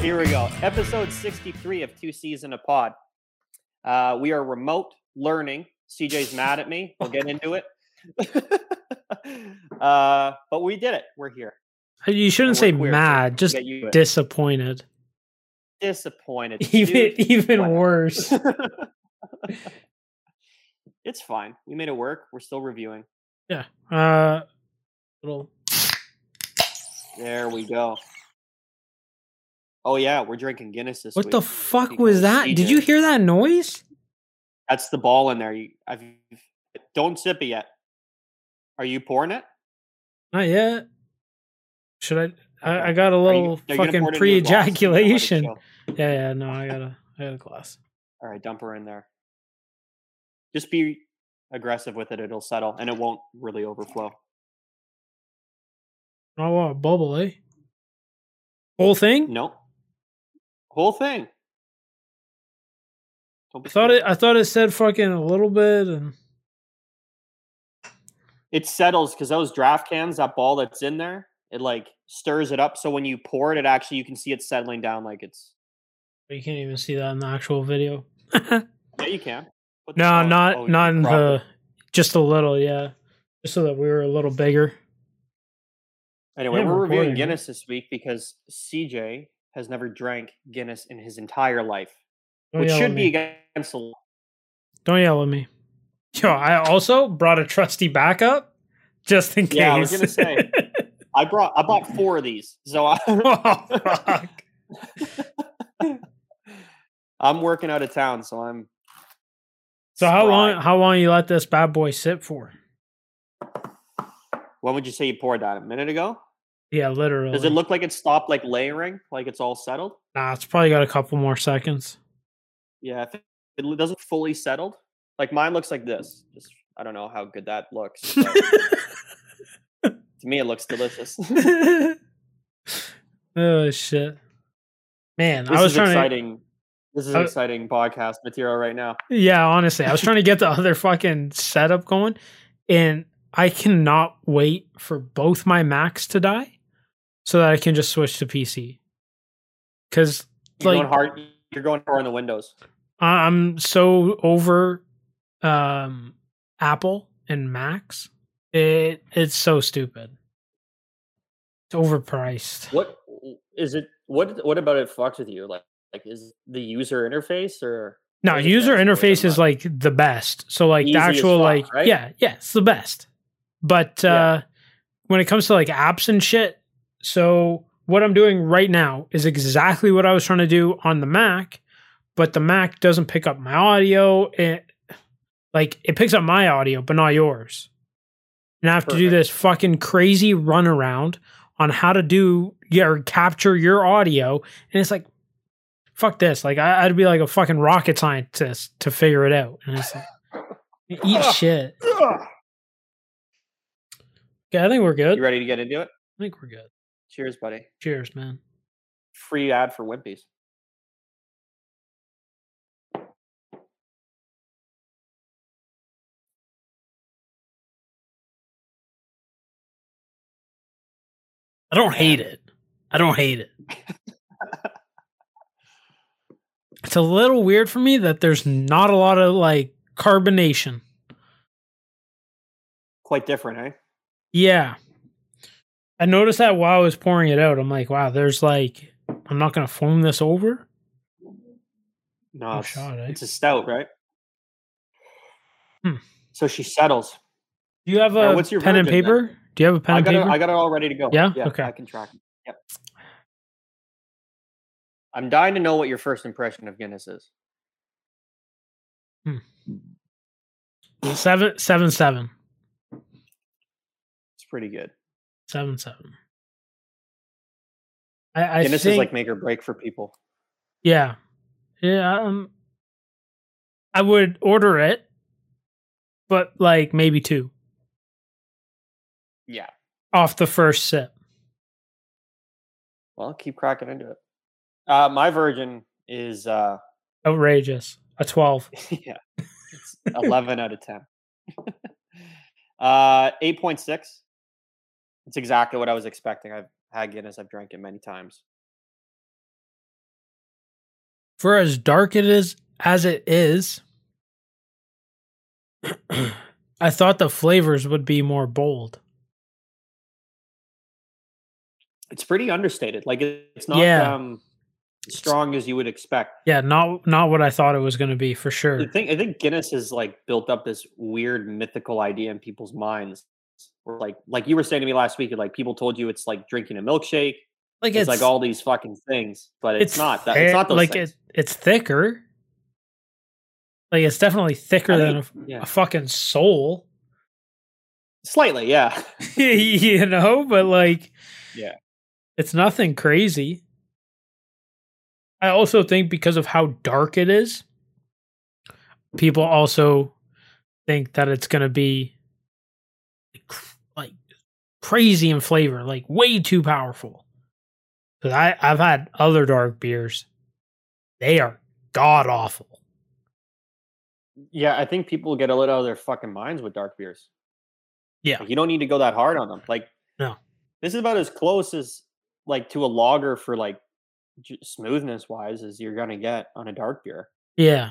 Here we go. Episode 63 of Two Seasons a Pod. We are remote learning. CJ's mad at me. We'll get into it. But we did it. We're here. You shouldn't say queer, mad, so just disappointed. Disappointed. Even worse. It's fine. We made it work. We're still reviewing. Yeah. Little. There we go. Oh yeah, we're drinking Guinness this week. What the fuck was that? Did you hear that noise? That's the ball in there. Don't sip it yet. Are you pouring it? Not yet. Should I? Okay. I got a little fucking pre-ejaculation. Yeah. No, I got a glass. All right, dump her in there. Just be aggressive with it. It'll settle, and it won't really overflow. Not a lot of bubble, eh? Whole thing? No. Whole thing. I thought it said fucking a little bit, and it settles because those draft cans, that ball that's in there, it like stirs it up. So when you pour it, it actually you can see it settling down like it's. But you can't even see that in the actual video. Yeah, you can. No, not in the. Just a little, yeah. Just so that we were a little bigger. Anyway, we're reviewing Guinness this week because CJ has never drank Guinness in his entire life, which should be against the law. Don't yell at me. Yo, I also brought a trusty backup just in case. Yeah, I was gonna say I bought four of these, so I'm working out of town, so I'm. So how long? How long you let this bad boy sit for? When would you say you poured that? A minute ago? Yeah, literally. Does it look like it stopped like layering? Like it's all settled? Nah, it's probably got a couple more seconds. Yeah, if it doesn't fully settled. Like mine looks like this. Just I don't know how good that looks. To me, it looks delicious. Oh shit. Man, This is exciting podcast material right now. Yeah, honestly. I was trying to get the other fucking setup going and I cannot wait for both my Macs to die so that I can just switch to PC. Because you're going hard on the Windows. I'm so over Apple and Macs. It's so stupid. It's overpriced. What is it? What about it fucks with you? Like is the user interface or no? User interface is like the best. So like the actual like right? yeah, it's the best. But when it comes to like apps and shit, so what I'm doing right now is exactly what I was trying to do on the Mac, but the Mac doesn't pick up my audio. It picks up my audio, but not yours. And I have to do this fucking crazy runaround on how to do or capture your audio. And it's like, fuck this. Like I'd be like a fucking rocket scientist to figure it out. And it's like, eat shit. Yeah, I think we're good. You ready to get into it? I think we're good. Cheers, buddy. Cheers, man. Free ad for Wimpy's. I don't hate it. It's a little weird for me that there's not a lot of like carbonation. Quite different, eh? Yeah. I noticed that while I was pouring it out. I'm like, wow, there's like, I'm not going to foam this over. No, it's a stout, right? Hmm. So she settles. Do you have a pen and paper? Then? Do you have a pen and paper? I got it all ready to go. Yeah? Okay. I can track it. Yep. I'm dying to know what your first impression of Guinness is. 7. Pretty good. 7. I Guinness think, is like make or break for people. Yeah. I would order it, but like maybe 2. Yeah. Off the first sip. Well, keep cracking into it. My virgin is outrageous. A 12. Yeah, it's 11 out of 10. 8.6. It's exactly what I was expecting. I've had Guinness. I've drank it many times. For as dark it is as it is, I thought the flavors would be more bold. It's pretty understated. Like it's not strong as you would expect. Yeah, not what I thought it was going to be for sure. I think Guinness has like built up this weird mythical idea in people's minds. Or like you were saying to me last week, like people told you it's like drinking a milkshake. Like it's like all these fucking things, but it's not. That, it's not those like things. It's thicker. Like it's definitely thicker than a fucking Soul. Slightly, yeah. You know, but like, yeah, it's nothing crazy. I also think because of how dark it is, people also think that it's going to be like crazy in flavor, like way too powerful. Because I've had other dark beers. They are god awful. Yeah, I think people get a little out of their fucking minds with dark beers. Yeah. Like, you don't need to go that hard on them. Like, no. This is about as close as like to a lager for like smoothness wise as you're going to get on a dark beer. Yeah.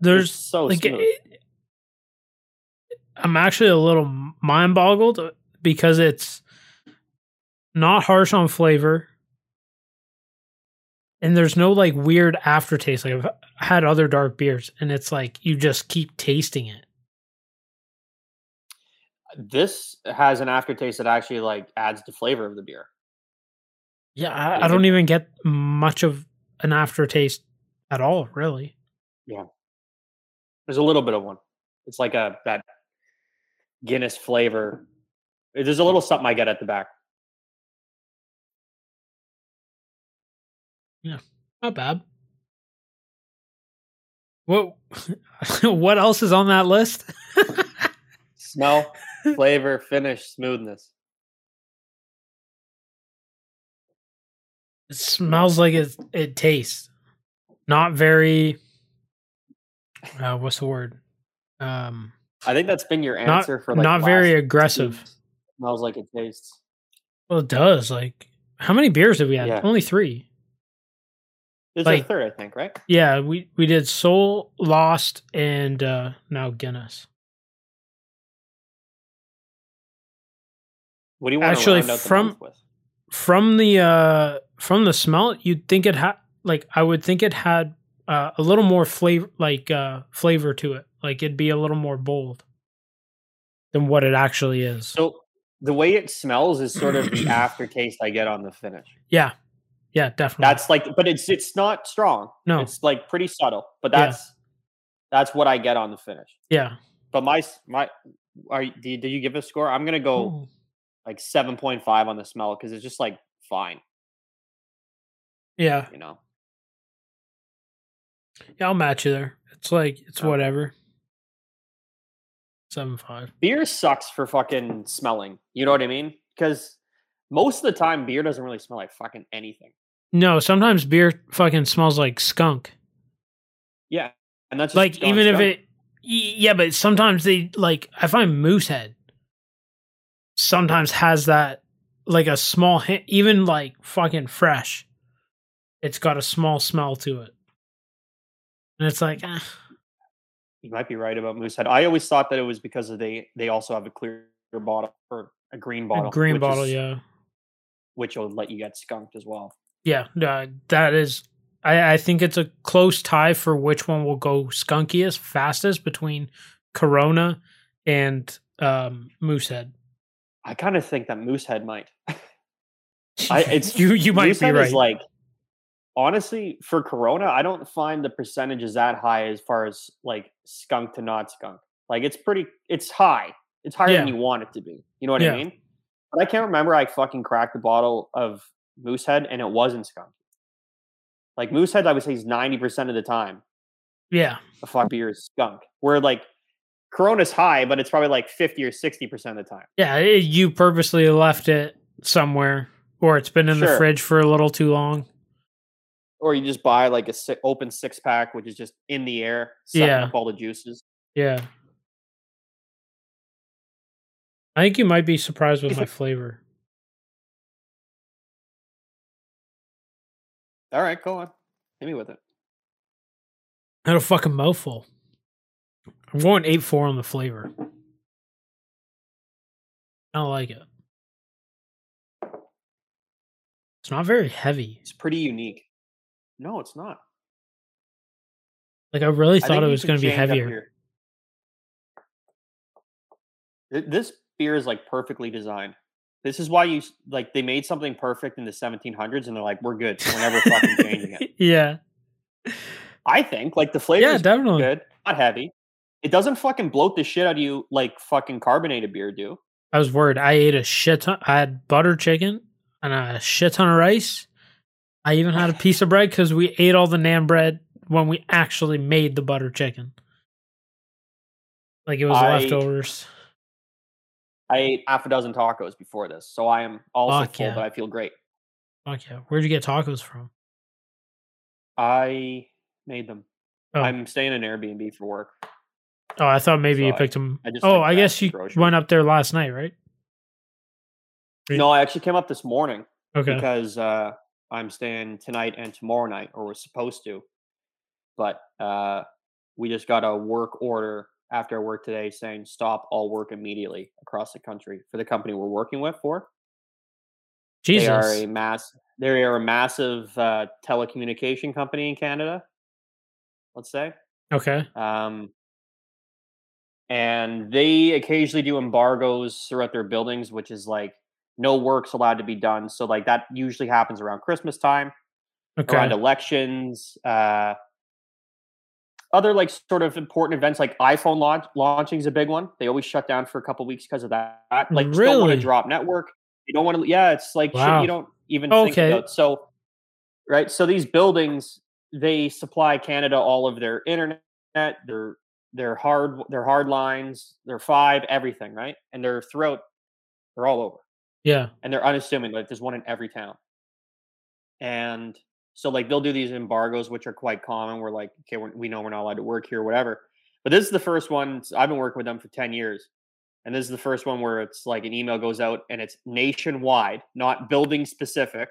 There's it's so like, smooth. I'm actually a little mind boggled because it's not harsh on flavor. And there's no like weird aftertaste. Like I've had other dark beers and it's like you just keep tasting it. This has an aftertaste that actually like adds the flavor of the beer. Yeah, I don't even get much of an aftertaste at all, really. Yeah. There's a little bit of one. It's like that Guinness flavor. There's a little something I get at the back. Yeah, not bad. Whoa. What else is on that list? Smell, flavor, finish, smoothness. It smells like it tastes. Not very... what's the word? I think that's been your answer for like... Not very aggressive. It smells like it tastes. Well, it does. Like, how many beers did we have? Yeah. Only 3. It's like, our third, I think, right? Yeah, we did Soul, Lost, and now Guinness. What do you want actually to round out the month with? From the smell, you'd think it had like I would think it had a little more flavor, like flavor to it. Like it'd be a little more bold than what it actually is. So the way it smells is sort of the aftertaste I get on the finish. Yeah, yeah, definitely. That's like, but it's not strong. No, it's like pretty subtle. But that's what I get on the finish. Yeah. But my, did you give a score? I'm gonna go. Ooh. Like 7.5 on the smell because it's just like fine. Yeah. You know? Yeah, I'll match you there. It's like, it's whatever. 7.5. Beer sucks for fucking smelling. You know what I mean? Because most of the time, beer doesn't really smell like fucking anything. No, sometimes beer fucking smells like skunk. Yeah. And that's just like, even skunk. Yeah, but sometimes they, like, I find Moosehead sometimes has that like a small hint, even like fucking fresh. It's got a small smell to it, and it's like, eh. You might be right about Moosehead. I always thought that it was because of they also have a clear bottle or a green bottle, which will let you get skunked as well. Yeah, that is. I think it's a close tie for which one will go skunkiest fastest between Corona and Moosehead. I kind of think that Moosehead might. You might be right. Like, honestly, for Corona, I don't find the percentages that high as far as like skunk to not skunk. Like it's high. It's higher than you want it to be. You know what I mean? But I can't remember I fucking cracked the bottle of Moosehead and it wasn't skunk. Like Moosehead, I would say is 90% of the time. Yeah. The fuck beer is skunk. Where like Corona's high, but it's probably like 50 or 60% of the time. Yeah, you purposely left it somewhere, or it's been in the fridge for a little too long. Or you just buy like a open 6-pack, which is just in the air, sucking up all the juices. Yeah. I think you might be surprised with my flavor. All right, go on. Hit me with it. Not a fucking mouthful. I'm going 8-4 on the flavor. I don't like it. It's not very heavy. It's pretty unique. No, it's not. Like, I really thought it was going to be heavier. This beer is, like, perfectly designed. This is why you, like, they made something perfect in the 1700s, and they're like, we're good. We're never fucking changing it. Yeah. I think, like, the flavor is good. Not heavy. It doesn't fucking bloat the shit out of you like fucking carbonated beer do. I was worried. I ate a shit ton. I had butter chicken and a shit ton of rice. I even had a piece of bread because we ate all the naan bread when we actually made the butter chicken. Like, it was leftovers. I ate half a dozen tacos before this, so I am also full, but I feel great. Fuck yeah. Where'd you get tacos from? I made them. Oh. I'm staying in Airbnb for work. Oh, I thought maybe you picked them. I guess you went up there last night, right? No, I actually came up this morning. Okay. Because I'm staying tonight and tomorrow night, or was supposed to. But we just got a work order after work today saying stop all work immediately across the country for the company we're working with for. Jesus. They are a massive telecommunication company in Canada, let's say. Okay. And they occasionally do embargoes throughout their buildings, which is like no work's allowed to be done. So like that usually happens around Christmas time, around elections, other like sort of important events, like iPhone launching is a big one. They always shut down for a couple weeks because of that. Like really? Don't want to drop network. You don't want to. Yeah, it's like shit you don't even think about. So right, so these buildings, they supply Canada all of their internet, their hard lines, their five, everything, right? And they're all over. Yeah. And they're unassuming. Like there's one in every town. And so like they'll do these embargoes, which are quite common. We're like, okay, we know we're not allowed to work here, whatever. But this is the first one. I've been working with them for 10 years. And this is the first one where it's like an email goes out and it's nationwide, not building specific.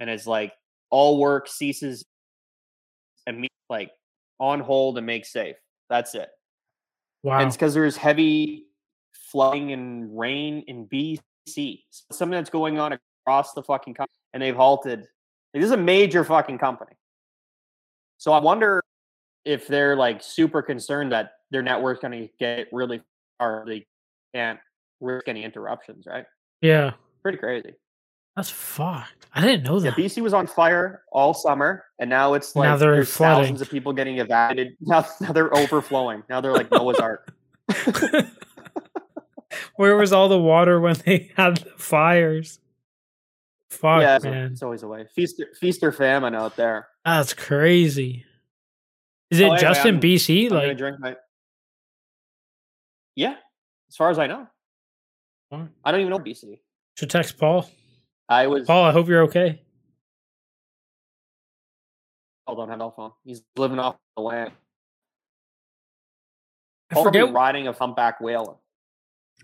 And it's like all work ceases and like on hold and make safe. That's it. Wow. And it's because there's heavy flooding and rain in BC. Something that's going on across the fucking country. And they've halted. This is a major fucking company. So I wonder if they're like super concerned that their network's going to get really far. They can't risk any interruptions, right? Yeah. Pretty crazy. That's fucked. I didn't know that. Yeah, BC was on fire all summer, and now it's like now there's thousands of people getting evacuated. Now they're overflowing. Now they're like Noah's Ark. Where was all the water when they had the fires? Fuck, yeah, man. It's always a way. Feast or famine out there. That's crazy. Is it just in BC? I'm gonna drink my... Yeah, as far as I know. Right. I don't even know BC. Should text Paul. Paul, I hope you're okay. Paul don't have no phone. He's living off the land. Paul will be riding a humpback whale.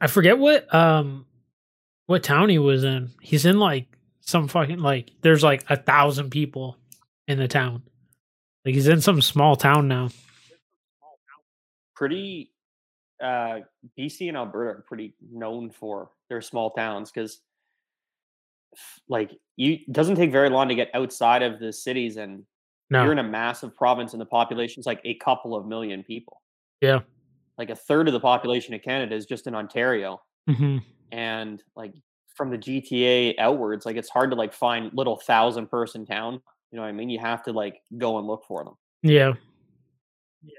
I forget what town he was in. He's in like some fucking like. There's like 1,000 people in the town. Like he's in some small town now. Pretty, BC and Alberta are pretty known for their small towns because. Like it doesn't take very long to get outside of the cities, and you're in a massive province, and the population's like a couple of million people. Yeah, like 1/3 of the population of Canada is just in Ontario, and like from the GTA outwards, like it's hard to like find little 1,000-person town. You know what I mean? You have to like go and look for them. Yeah.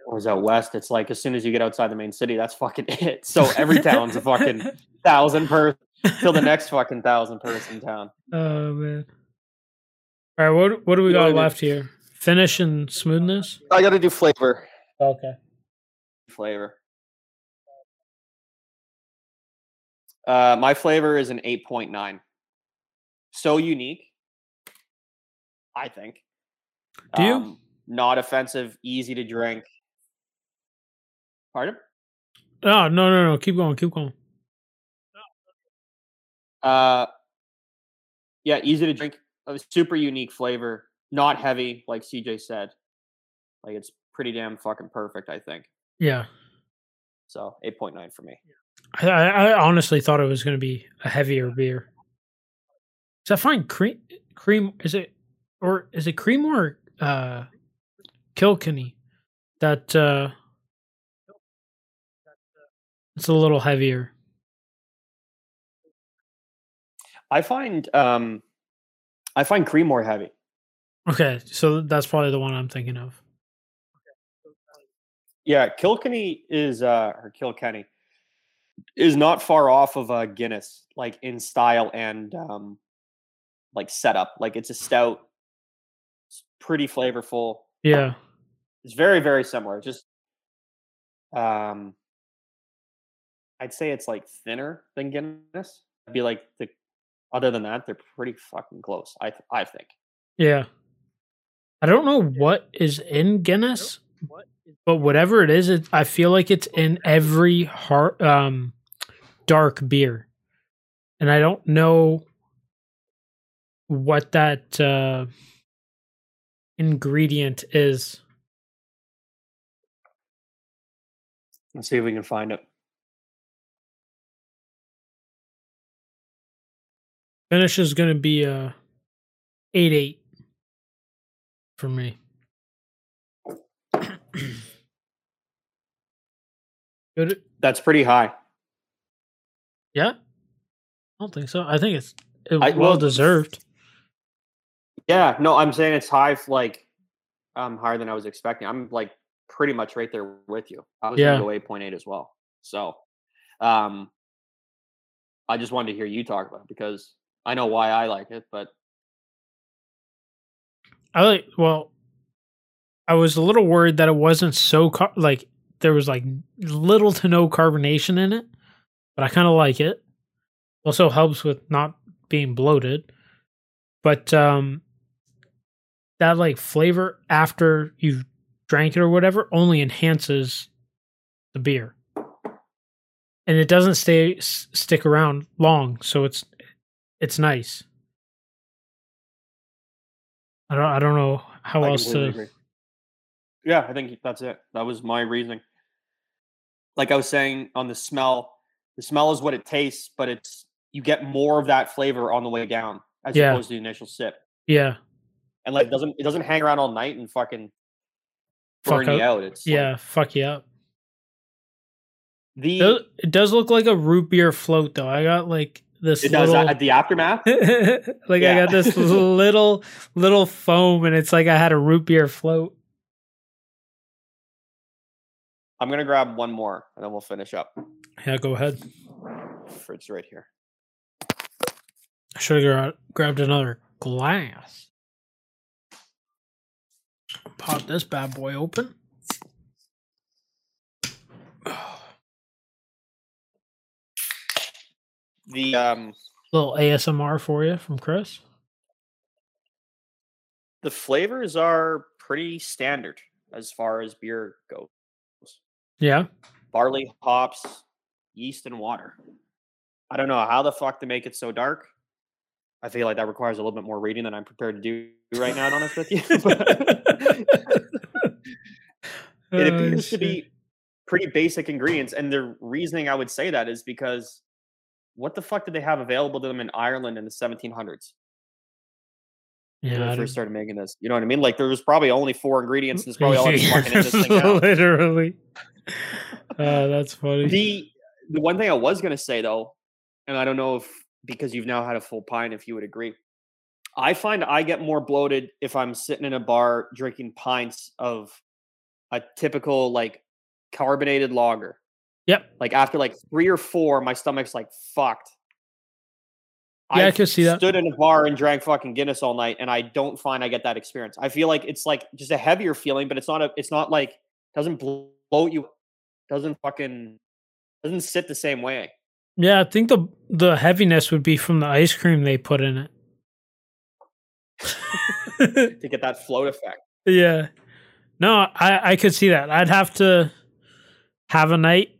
Whereas out west, it's like as soon as you get outside the main city, that's fucking it. So every town's a fucking 1,000 person. Till the next fucking 1,000-person town. Oh man! All right, what do we got left here? Finish and smoothness. I got to do flavor. Okay. Flavor. My flavor is an 8.9. So unique. I think. Do you? Not offensive, easy to drink. Pardon? Oh, no! Keep going. Yeah, easy to drink. A super unique flavor. not heavy, like CJ said. Like, it's pretty damn fucking perfect, I think. Yeah. So 8.9 for me. I honestly thought it was going to be a heavier beer. So I find cream is it cream or Kilkenny? That it's a little heavier. I find cream more heavy. Okay, so that's probably the one I'm thinking of. Yeah, Kilkenny is not far off of a Guinness, like in style and like setup. Like, it's a stout, it's pretty flavorful. Yeah, it's very, very similar. It's just, I'd say it's like thinner than Guinness. It'd be like the. Other than that, they're pretty fucking close. I think. Yeah, I don't know what is in Guinness, but whatever it is, I feel like it's in every dark beer, and I don't know what that ingredient is. Let's see if we can find it. Finish is going to be a 8.8 for me. Good. That's pretty high. Yeah, I don't think so. I think it's well deserved. Yeah, no, I'm saying it's high, like higher than I was expecting. I'm like pretty much right there with you. I was going to go 8.8 as well. So, I just wanted to hear you talk about it because. I know why I like it, but I was a little worried that it wasn't so there was like little to no carbonation in it, but I kind of like it. Also helps with not being bloated, but that like flavor after you've drank it or whatever only enhances the beer, and it doesn't stick around long, so it's nice. I don't know how else to. Agree. Yeah, I think that's it. That was my reasoning. Like I was saying on the smell is what it tastes, but it's you get more of that flavor on the way down as opposed to the initial sip. Yeah, and like it doesn't hang around all night and fucking burn you out. It's fuck you up. It does look like a root beer float though. I got like. The aftermath? I got this little foam and it's like I had a root beer float. I'm gonna grab one more and then we'll finish up. Yeah, go ahead. Fritz right here. I should have grabbed another glass. Pop this bad boy open. The little ASMR for you from Chris. The flavors are pretty standard as far as beer goes. Yeah. Barley, hops, yeast, and water. I don't know how the fuck they make it so dark. I feel like that requires a little bit more reading than I'm prepared to do right now, to be honest with you. It appears to be pretty basic ingredients. And the reasoning I would say that is because what the fuck did they have available to them in Ireland in the 1700s? Yeah, when they first started making this. You know what I mean? Like there was probably only 4 ingredients, and it's probably all fucking in this thing now. Literally. That's funny. The one thing I was gonna say though, and I don't know if because you've now had a full pint, if you would agree, I find I get more bloated if I'm sitting in a bar drinking pints of a typical like carbonated lager. Yep. Like after like 3 or 4, my stomach's like fucked. Yeah, I could see that. I stood in a bar and drank fucking Guinness all night, and I don't find I get that experience. I feel like it's like just a heavier feeling, but it's not like doesn't bloat you, doesn't sit the same way. Yeah, I think the heaviness would be from the ice cream they put in it to get that float effect. Yeah. No, I could see that. I'd have to have a night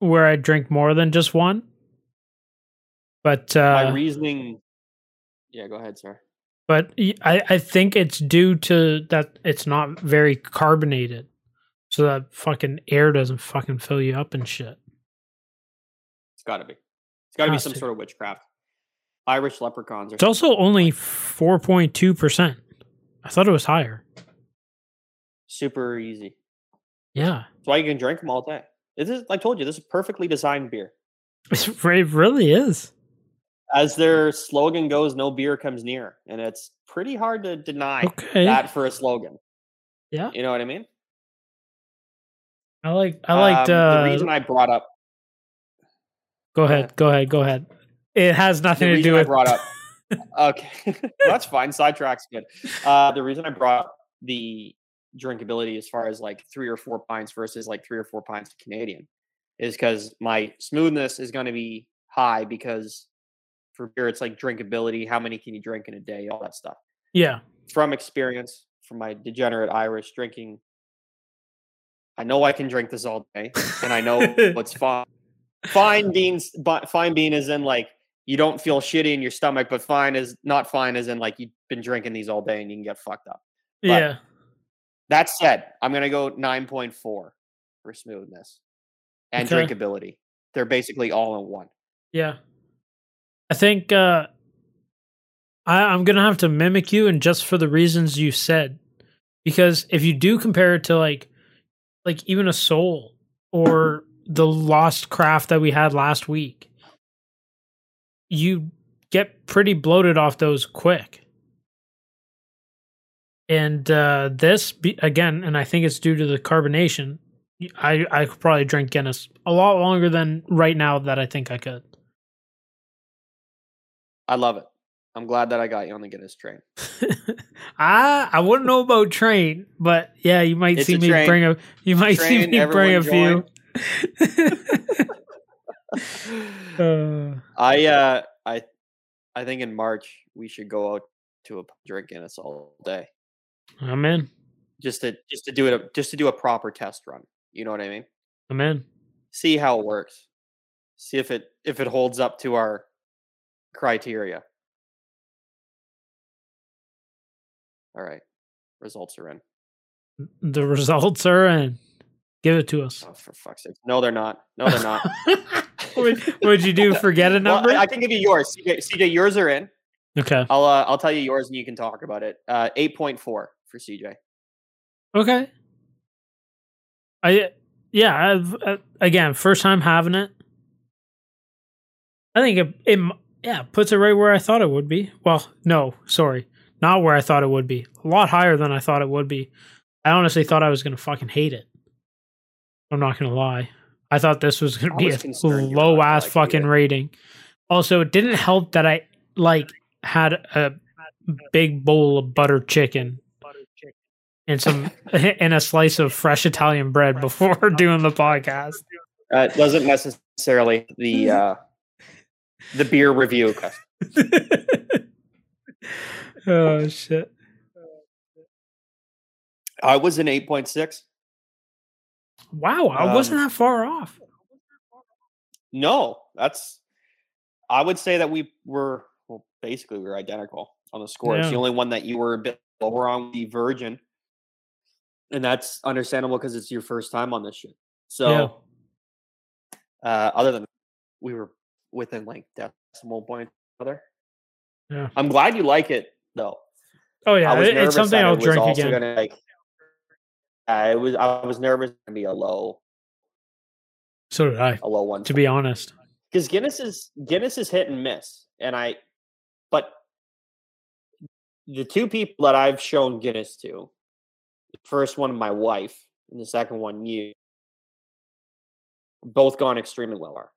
where I drink more than just one, but my reasoning. Yeah, go ahead, sir. But I think it's due to that it's not very carbonated. So that fucking air doesn't fucking fill you up and shit. It's got to be. It's got to be some sort of witchcraft. Irish leprechauns. It's also only 4.2%. I thought it was higher. Super easy. Yeah. That's why you can drink them all day. This is, I told you, this is perfectly designed beer. It really is. As their slogan goes, no beer comes near. And it's pretty hard to deny that for a slogan. Yeah. You know what I mean? I liked the reason I brought up. Go ahead. It has nothing to do with... Okay. That's fine. Sidetrack's good. The reason I brought up the drinkability as far as like 3 or 4 pints versus like 3 or 4 pints of Canadian is because my smoothness is going to be high because for beer, it's like drinkability. How many can you drink in a day? All that stuff. Yeah. From experience, from my degenerate Irish drinking, I know I can drink this all day and I know what's fine. Fine bean is in like, you don't feel shitty in your stomach, but fine is not fine as in like you've been drinking these all day and you can get fucked up. But yeah. That said, I'm going to go 9.4 for smoothness and drinkability. They're basically all in one. Yeah. I think I'm going to have to mimic you and just for the reasons you said, because if you do compare it to like even a Soul or the Lost craft that we had last week, you get pretty bloated off those quick. And again, and I think it's due to the carbonation, I could probably drink Guinness a lot longer than right now that I think I could. I love it. I'm glad that I got you on the Guinness train. I wouldn't know about train, but yeah, you might see me bring a few. I think in March we should go out to a drink Guinness all day. I'm in. Just to do a proper test run. You know what I mean? I'm in. See how it works. See if it holds up to our criteria. All right. Results are in. The results are in. Give it to us. Oh, for fuck's sake. No, they're not. What'd you do? Forget a number? Well, I can give you yours. CJ, yours are in. Okay. I'll tell you yours and you can talk about it. 8.4 for CJ. Okay. Again, first time having it. I think it puts it right where I thought it would be. Well, no, sorry. Not where I thought it would be. A lot higher than I thought it would be. I honestly thought I was going to fucking hate it. I'm not going to lie. I thought this was going to be a low-ass fucking rating. Also, it didn't help that I had a big bowl of butter chicken. And some and a slice of fresh Italian bread before doing the podcast. It doesn't necessarily the beer review. Oh shit! I was an 8.6. Wow, I wasn't that far off. No, I would say that we were identical on the score. Yeah. It's the only one that you were a bit lower on, the Virgin. And that's understandable because it's your first time on this shit. So yeah. Other than we were within like decimal points other. Yeah. I'm glad you like it though. Oh yeah, it's something I'll drink again. I was nervous to be a low. So did I. A low one, to be honest. Because Guinness is hit and miss, but the two people that I've shown Guinness to, the first one my wife, and the second one you, both gone extremely lower.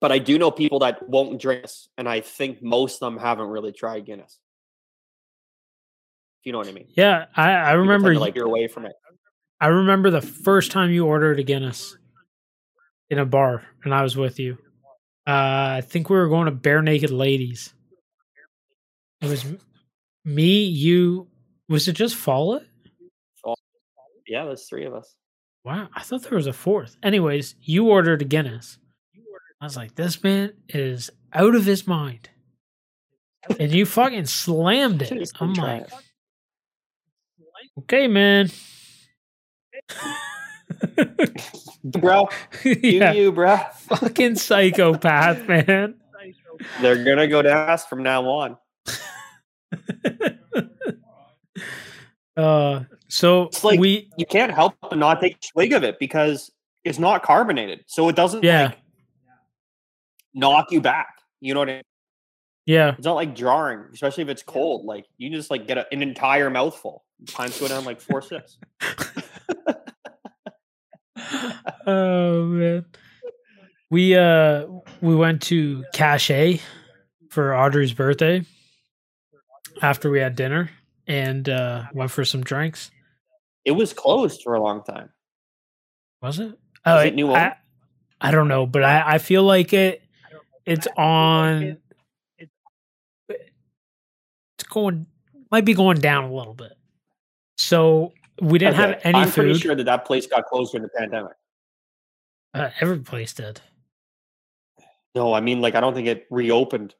But I do know people that won't drink this, and I think most of them haven't really tried Guinness. You know what I mean? Yeah, I remember. You're away from it. I remember the first time you ordered a Guinness in a bar, and I was with you. I think we were going to Bare Naked Ladies. It was me, you. Was it just Follett? Yeah, there's 3 of us. Wow, I thought there was a 4th. Anyways, you ordered a Guinness. I was like, this man is out of his mind. And you fucking slammed it. I'm like, okay, man. Bro. You, bro. Fucking psychopath, man. They're going to go to ass from now on. So it's like you can't help but not take a swig of it because it's not carbonated. So it doesn't like knock you back. You know what I mean? Yeah. It's not like jarring, especially if it's cold. Like you just like get an entire mouthful. Times go down like 4/6. Oh man. We went to Cache for Audrey's birthday after we had dinner and went for some drinks. It was closed for a long time. Was it? Oh, is it new? I don't know, but I feel like it's on. It's going, might be going down a little bit. So we didn't have any food. I'm pretty sure that place got closed during the pandemic. Every place did. No, I mean, like, I don't think it reopened.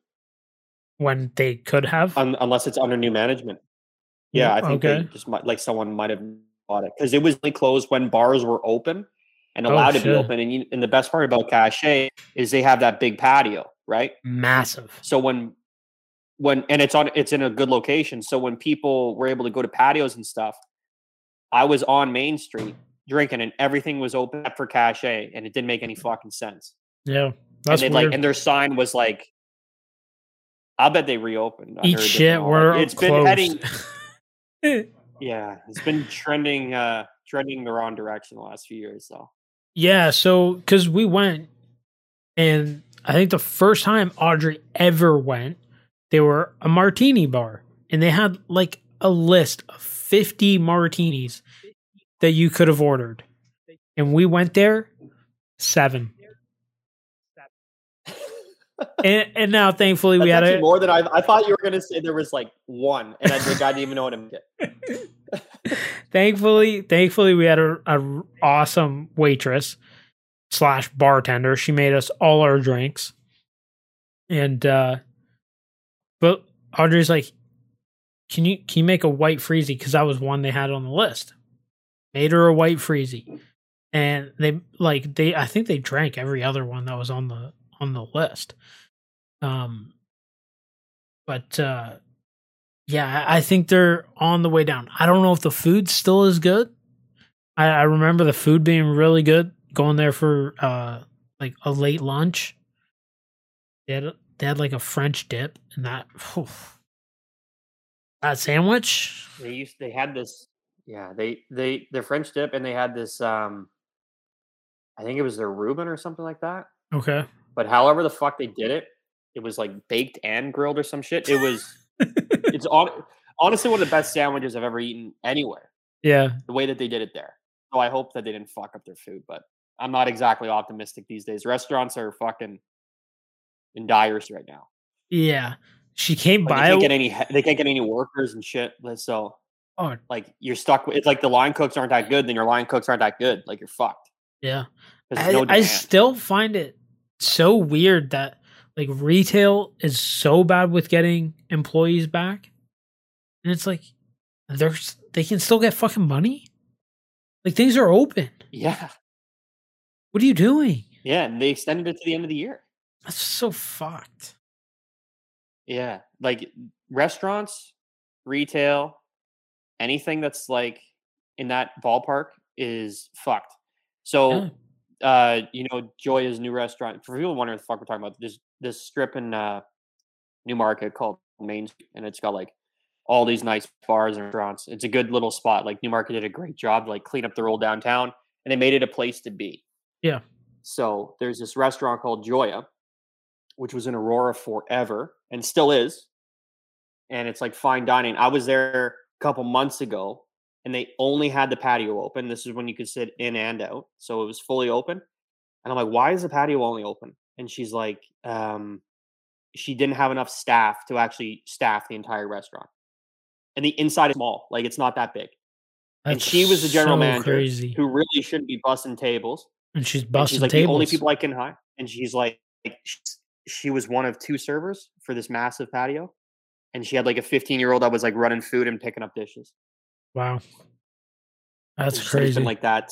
When they could have? Unless it's under new management. Yeah, I think they just might, like, someone might have bought it. Because it was really closed when bars were open and allowed to be open. And the best part about Cache is they have that big patio, right? Massive. So when and it's in a good location. So when people were able to go to patios and stuff, I was on Main Street drinking and everything was open for Cache and it didn't make any fucking sense. Yeah. That's weird. Like, and their sign was like, I bet they reopened. Eat shit, we're it's been heading. Yeah, it's been trending the wrong direction the last few years, though. Yeah, so because we went, and I think the first time Audrey ever went, they were a martini bar, and they had like a list of 50 martinis that you could have ordered, and we went there 7. And now, thankfully, we had more than I thought you were going to say. There was like 1, and I think I didn't even know what I'm getting. Thankfully, we had a awesome waitress / bartender. She made us all our drinks, and but Audrey's like, "Can you make a white freezy?" Because that was one they had on the list. Made her a white freezy, and I think they drank every other one that was on the list. I think they're on the way down. I don't know if the food still is good. I remember the food being really good, going there for like a late lunch. They had like a French dip and that sandwich. They had their French dip and they had this I think it was their Reuben or something like that. Okay. But however the fuck they did it, it was like baked and grilled or some shit. It was, it's honestly one of the best sandwiches I've ever eaten anywhere. Yeah. The way that they did it there. So I hope that they didn't fuck up their food, but I'm not exactly optimistic these days. Restaurants are fucking in dire right now. Yeah. She came by. They can't get any workers and shit. So like you're stuck with, it's like the line cooks aren't that good. Then your line cooks aren't that good. Like you're fucked. Yeah. I still find it so weird that like retail is so bad with getting employees back, and it's like they can still get fucking money. Like things are open. Yeah. What are you doing? Yeah, and they extended it to the end of the year. That's so fucked. Yeah, like restaurants, retail, anything that's like in that ballpark is fucked. So. Yeah. Joya's new restaurant. For people wondering what the fuck we're talking about, there's this strip in Newmarket called Main Street, and it's got like all these nice bars and restaurants. It's a good little spot. Like Newmarket did a great job to like clean up their old downtown, and they made it a place to be. Yeah. So there's this restaurant called Joya, which was in Aurora forever and still is, and it's like fine dining. I was there a couple months ago. And they only had the patio open. This is when you could sit in and out. So it was fully open. And I'm like, why is the patio only open? And she's like, she didn't have enough staff to actually staff the entire restaurant. And the inside is small. Like, it's not that big. That's and she was the general manager crazy. Who really shouldn't be bussing tables. And she's bussing tables. She's like, tables. The only people I can hire. And she's like she was one of 2 servers for this massive patio. and she had like a 15-year-old that was like running food and picking up dishes. Wow, that's crazy. It's been like that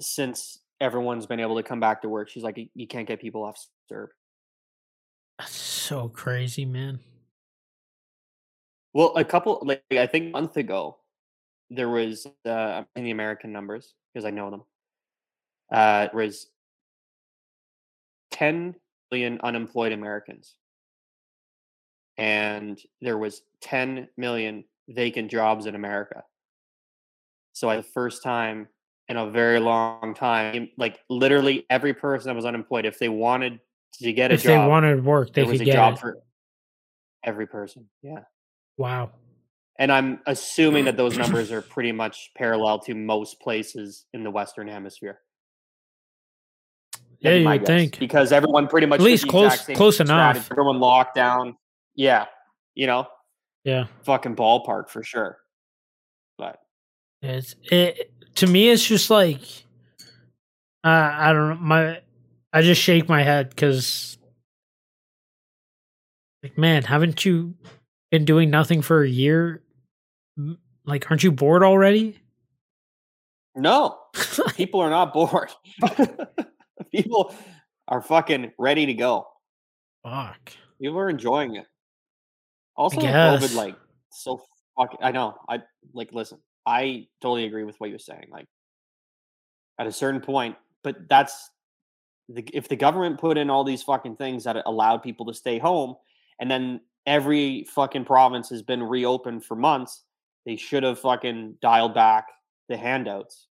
since everyone's been able to come back to work. She's like, you can't get people off serve. That's so crazy, man. Well, I think a month ago, there was, in the American numbers, because I know them, it was 10 million unemployed Americans. And there was 10 million vacant jobs in America. So the first time in a very long time, like literally every person that was unemployed, if they wanted to get a job, if they wanted work, they could get a job for every person. Yeah. Wow. And I'm assuming that those numbers are pretty much parallel to most places in the Western Hemisphere. Yeah, you would think. Because everyone pretty much... At least close enough. Everyone locked down. Yeah. You know? Yeah. Fucking ballpark for sure. But... to me, it's just like... I don't know. I just shake my head because... Like, man, haven't you... been doing nothing for a year? Like, aren't you bored already? No. People are not bored. People are fucking ready to go. Fuck. People are enjoying it. Also, COVID, like, so fucking... I know. Listen, I totally agree with what you're saying. Like, at a certain point, but that's... if the government put in all these fucking things that allowed people to stay home, and then... every fucking province has been reopened for months. They should have fucking dialed back the handouts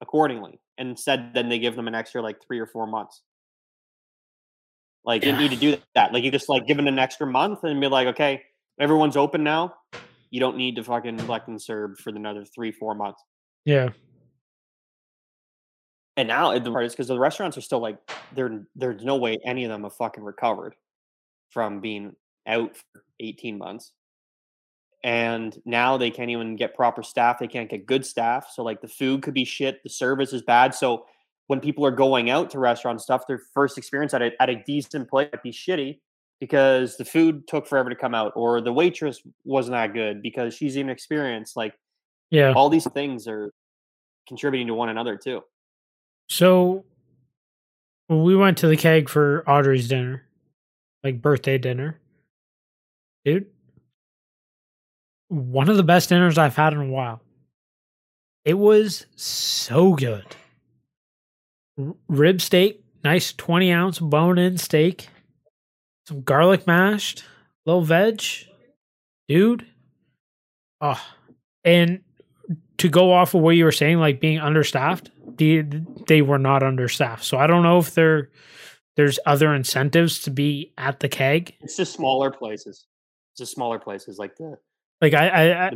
accordingly. And instead, then they give them an extra like 3 or 4 months. Like, you need to do that. Like, you just like give it an extra month and be like, okay, everyone's open now. You don't need to fucking neglect and serve for another 3-4 months. Yeah. And now the part is because the restaurants are still like, there's no way any of them have fucking recovered from being out for 18 months. And now they can't even get proper staff. They can't get good staff. So like the food could be shit. The service is bad. So when people are going out to restaurant stuff, their first experience at a decent place might be shitty because the food took forever to come out, or the waitress wasn't that good because she's inexperienced. Like, yeah, all these things are contributing to one another too. So we went to the Keg for Audrey's dinner, like birthday dinner. Dude, one of the best dinners I've had in a while. It was so good. Rib steak, nice 20-ounce bone-in steak, some garlic mashed, little veg. Dude. Oh, and to go off of what you were saying, like being understaffed, they were not understaffed. So I don't know if there's other incentives to be at the Keg. It's just smaller places. The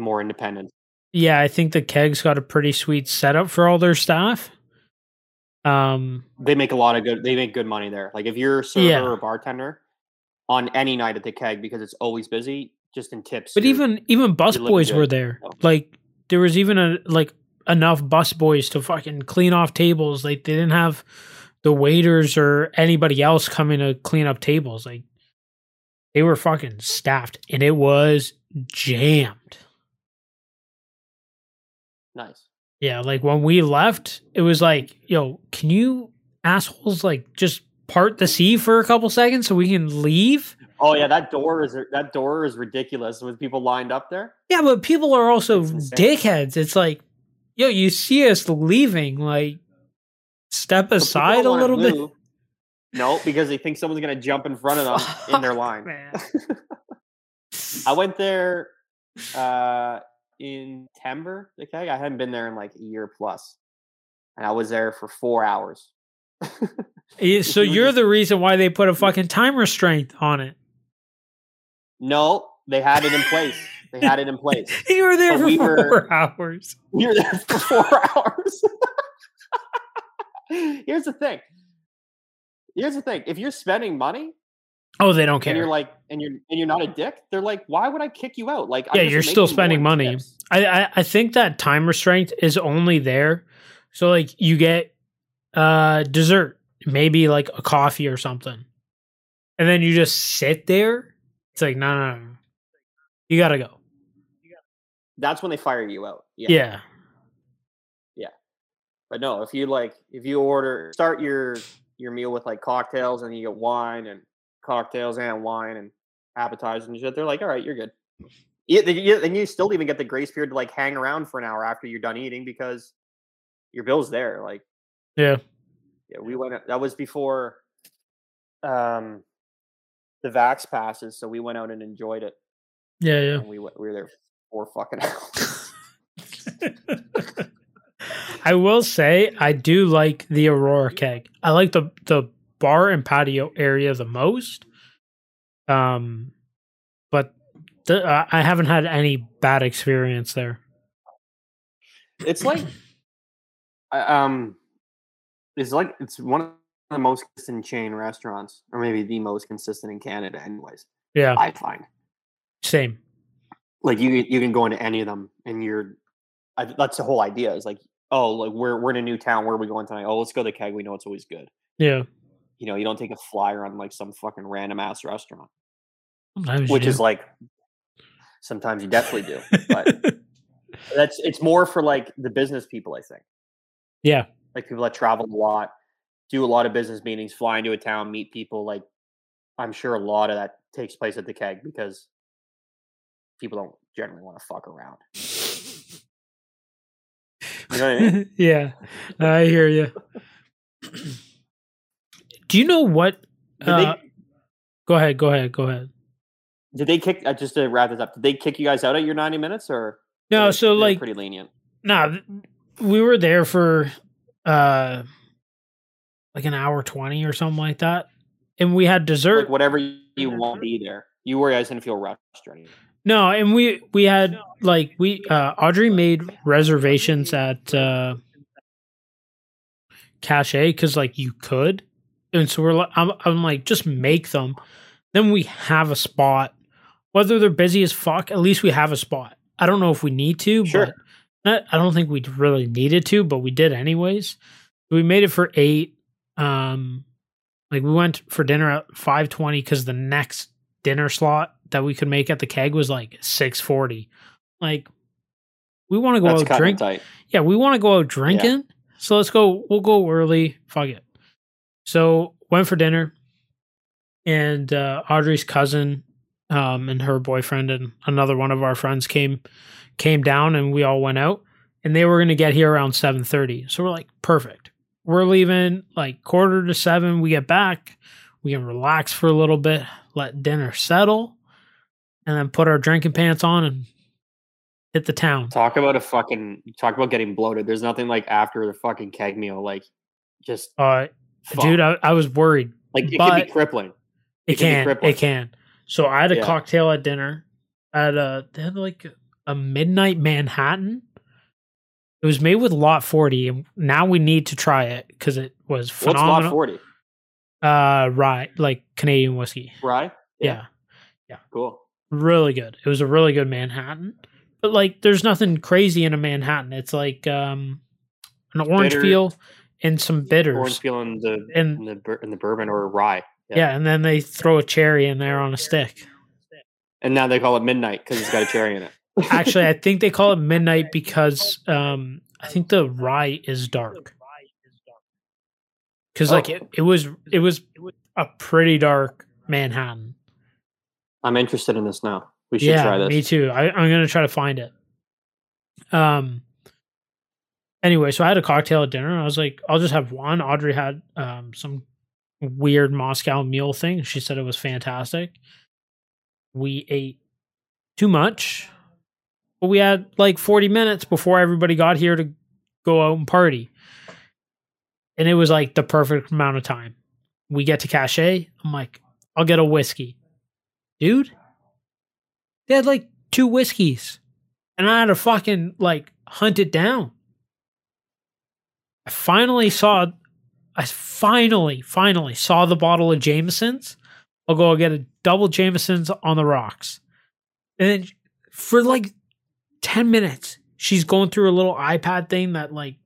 more independent. Yeah, I think the Keg's got a pretty sweet setup for all their staff. They make good money there. Like if you're a server or a bartender on any night at the Keg, because it's always busy, just in tips. But even busboys were there. Like there was even enough busboys to fucking clean off tables. Like they didn't have the waiters or anybody else coming to clean up tables. Like, they were fucking staffed, and it was jammed. Nice. Yeah, like, when we left, it was like, yo, can you assholes, like, just part the sea for a couple seconds so we can leave? Oh, yeah, that door is ridiculous with people lined up there. Yeah, but people are also dickheads. It's like, yo, you see us leaving, like, step aside a little bit. No, because they think someone's going to jump in front of them in their line. I went there in September. Okay? I hadn't been there in like a year plus. And I was there for 4 hours. So you're the reason why they put a fucking time restraint on it. No, they had it in place. You were there for 4 hours. Here's the thing. If you're spending money, they don't care. And you're like, and you're not a dick. They're like, why would I kick you out? Like, you're still spending money. I think that time restraint is only there, so like you get dessert, maybe like a coffee or something, and then you just sit there. It's like no. You got to go. That's when they fire you out. Yeah. But no, if you order, start your meal with like cocktails, and you get wine and cocktails and wine and appetizers and shit, they're like, all right, you're good. And you still even get the grace period to like hang around for an hour after you're done eating because your bill's there. Like, yeah, we went. That was before the vax passes, so we went out and enjoyed it. Yeah. And we were there for 4 fucking hours. I will say I do like the Aurora keg. I like the bar and patio area the most. But I haven't had any bad experience there. It's like, it's one of the most consistent chain restaurants, or maybe the most consistent in Canada, anyways. Yeah, I find same. Like you can go into any of them, and that's the whole idea. Is like, oh, like we're in a new town. Where are we going tonight? Oh, let's go to the Keg. We know it's always good. Yeah. You know, you don't take a flyer on like some fucking random ass restaurant. Sometimes which is like, sometimes you definitely do. But it's more for like the business people, I think. Yeah. Like people that travel a lot, do a lot of business meetings, fly into a town, meet people. Like, I'm sure a lot of that takes place at the Keg because people don't generally want to fuck around. You know what I mean? Yeah. I hear you. Do you know what? Go ahead. Did they kick? Just to wrap this up, did they kick you guys out at your 90 minutes or? No, so like pretty lenient. No, we were there for like an hour 20 or something like that, and we had dessert. Like whatever you want to eat there. You were guys didn't feel rushed or anything. No, and we had like Audrey made reservations at Cache because like you could, and so we're like, I'm like, just make them. Then we have a spot. Whether they're busy as fuck, at least we have a spot. I don't know if we need to, sure. But I don't think we really needed to, but we did anyways. We made it for 8. We went for dinner at 5:20 because the next dinner slot that we could make at the Keg was like 6:40. Like, we want to go out drinking. Yeah, we want to go out drinking. Yeah. So let's go. We'll go early. Fuck it. So went for dinner. And Audrey's cousin and her boyfriend and another one of our friends came down, and we all went out, and they were going to get here around 7:30. So we're like, perfect. We're leaving like 6:45. We get back. We can relax for a little bit, let dinner settle, and then put our drinking pants on and hit the town. Talk about getting bloated. There's nothing like after the fucking Keg meal. Like just. Dude, I was worried. Like it can be crippling. It can. So I had a cocktail at dinner. They had like a midnight Manhattan. It was made with Lot 40, and now we need to try it because it was phenomenal. What's Lot 40? Rye, like Canadian whiskey. Rye? Yeah. Cool. Really good. It was a really good Manhattan, but like, there's nothing crazy in a Manhattan. It's like an orange peel and some bitters. Orange peel and the bourbon or rye. Yeah, and then they throw a cherry in there on a stick. And now they call it midnight because it's got a cherry in it. Actually, I think they call it midnight because I think the rye is dark. Because like it was a pretty dark Manhattan. I'm interested in this now. We should try this. Me too. I'm gonna try to find it. Anyway, so I had a cocktail at dinner, and I was like, I'll just have one. Audrey had some weird Moscow mule thing. She said it was fantastic. We ate too much, but we had like 40 minutes before everybody got here to go out and party, and it was like the perfect amount of time. We get to Cache. I'm like, I'll get a whiskey, dude. They had like 2 whiskeys, and I had to fucking like hunt it down. I finally saw the bottle of Jameson's. I'll go get a double Jameson's on the rocks. And then for like 10 minutes, she's going through a little iPad thing that like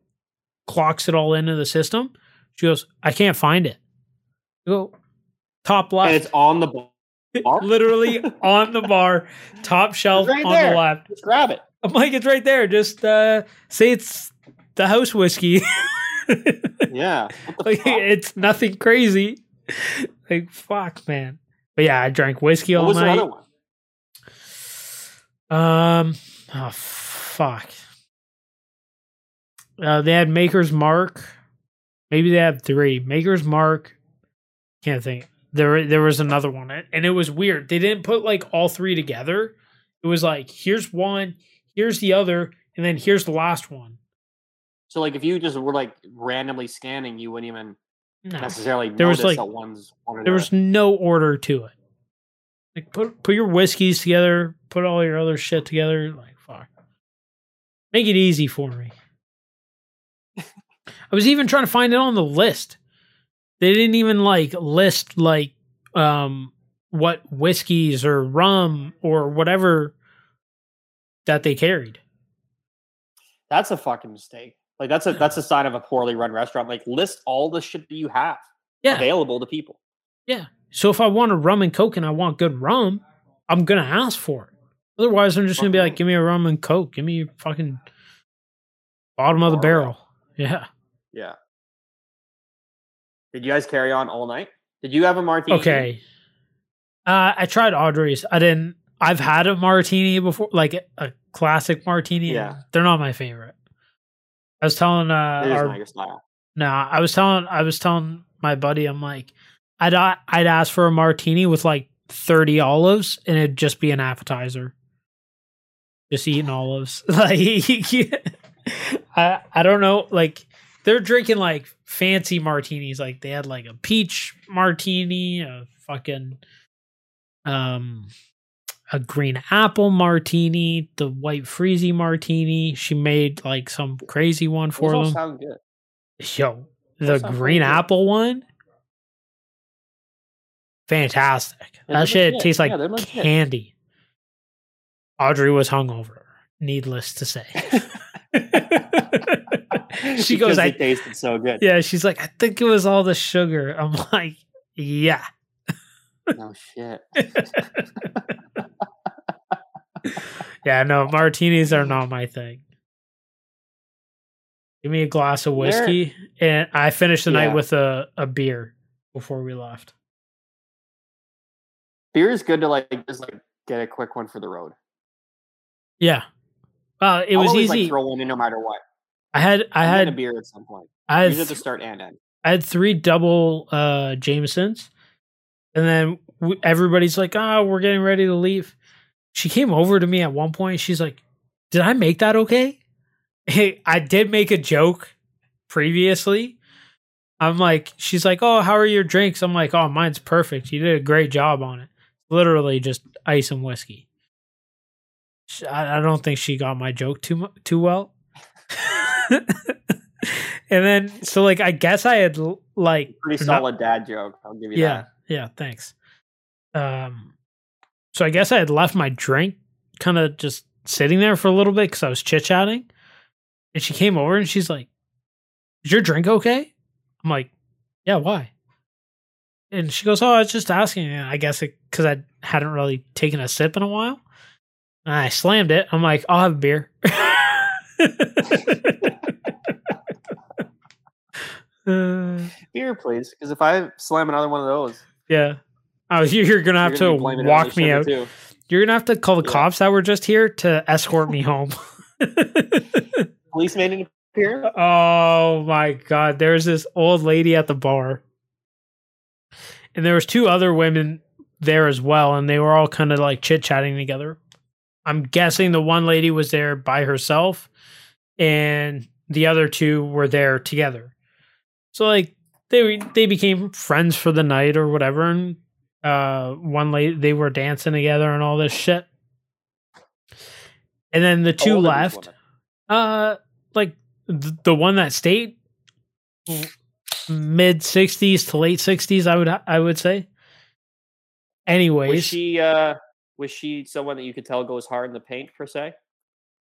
clocks it all into the system. She goes, I can't find it. I go, top left. And it's on the bottle. literally on the bar, top shelf right on there. The left. Just grab it. I'm like, it's right there. Just say it's the house whiskey. Yeah. Like, it's nothing crazy. Like, fuck, man. But yeah, I drank whiskey all night. What was the other one? Oh, fuck. They had Maker's Mark. Maybe they had three. Maker's Mark. Can't think. There was another one. And it was weird. They didn't put, like, all three together. It was like, here's one, here's the other, and then here's the last one. So, like, if you just were, like, randomly scanning, you wouldn't even necessarily notice that one's... There was no order to it. Like, put your whiskeys together, put all your other shit together. Like, fuck. Make it easy for me. I was even trying to find it on the list. They didn't even, like, list, like, what whiskeys or rum or whatever that they carried. That's a fucking mistake. Like, that's a sign of a poorly run restaurant. Like, list all the shit that you have available to people. Yeah. So if I want a rum and Coke and I want good rum, I'm going to ask for it. Otherwise, I'm just going to be like, give me a rum and Coke. Give me your fucking bottom of the barrel. Yeah. Yeah. Did you guys carry on all night? Did you have a martini? Okay. I tried Audrey's. I've had a martini before, like a classic martini. Yeah. They're not my favorite. I was telling it is not your style. No, I was telling my buddy, I'm like, I'd ask for a martini with like 30 olives and it'd just be an appetizer. Just eating olives. Like I don't know, like they're drinking like fancy martinis, like they had like a peach martini, a fucking a green apple martini, the white freezy martini. She made like some crazy one for them. Those all sound good. Yo, the green apple one, fantastic. That shit tastes like candy. Audrey was hungover, needless to say. She goes, "It tasted so good." Yeah, she's like, "I think it was all the sugar." I'm like, "Yeah." No shit. Yeah, no, martinis are not my thing. Give me a glass of whiskey, and I finished the night with a beer before we left. Beer is good to just get a quick one for the road. Yeah, it was always easy. Like, throw one in no matter what. I had a beer at some point. I had at the start and end. I had 3 double Jamesons, and then everybody's like, "Oh, we're getting ready to leave." She came over to me at one point. She's like, "Did I make that okay?" Hey, I did make a joke previously. I'm like, she's like, "Oh, how are your drinks?" I'm like, "Oh, mine's perfect. You did a great job on it." Literally just ice and whiskey. I don't think she got my joke too well. And then, so like, I guess I had like pretty solid dad joke. I'll give you that. Yeah, thanks. So I guess I had left my drink kind of just sitting there for a little bit because I was chit-chatting. And she came over and she's like, "Is your drink okay?" I'm like, "Yeah, why?" And she goes, "Oh, I was just asking." And I guess because I hadn't really taken a sip in a while. And I slammed it. I'm like, "I'll have a beer." Beer, please. Because if I slam another one of those. Yeah. Oh, you're going to have to walk me out. Too. You're going to have to call the cops that were just here to escort me home. Police made an appearance? Oh, my God. There was this old lady at the bar. And there was 2 other women there as well. And they were all kind of like chit-chatting together. I'm guessing the one lady was there by herself. And the other 2 were there together. So, like, they became friends for the night or whatever. And one lady, they were dancing together and all this shit, and then the 2 left. Like the one that stayed, mid-60s to late-60s, I would say. Anyways, was she someone that you could tell goes hard in the paint per se?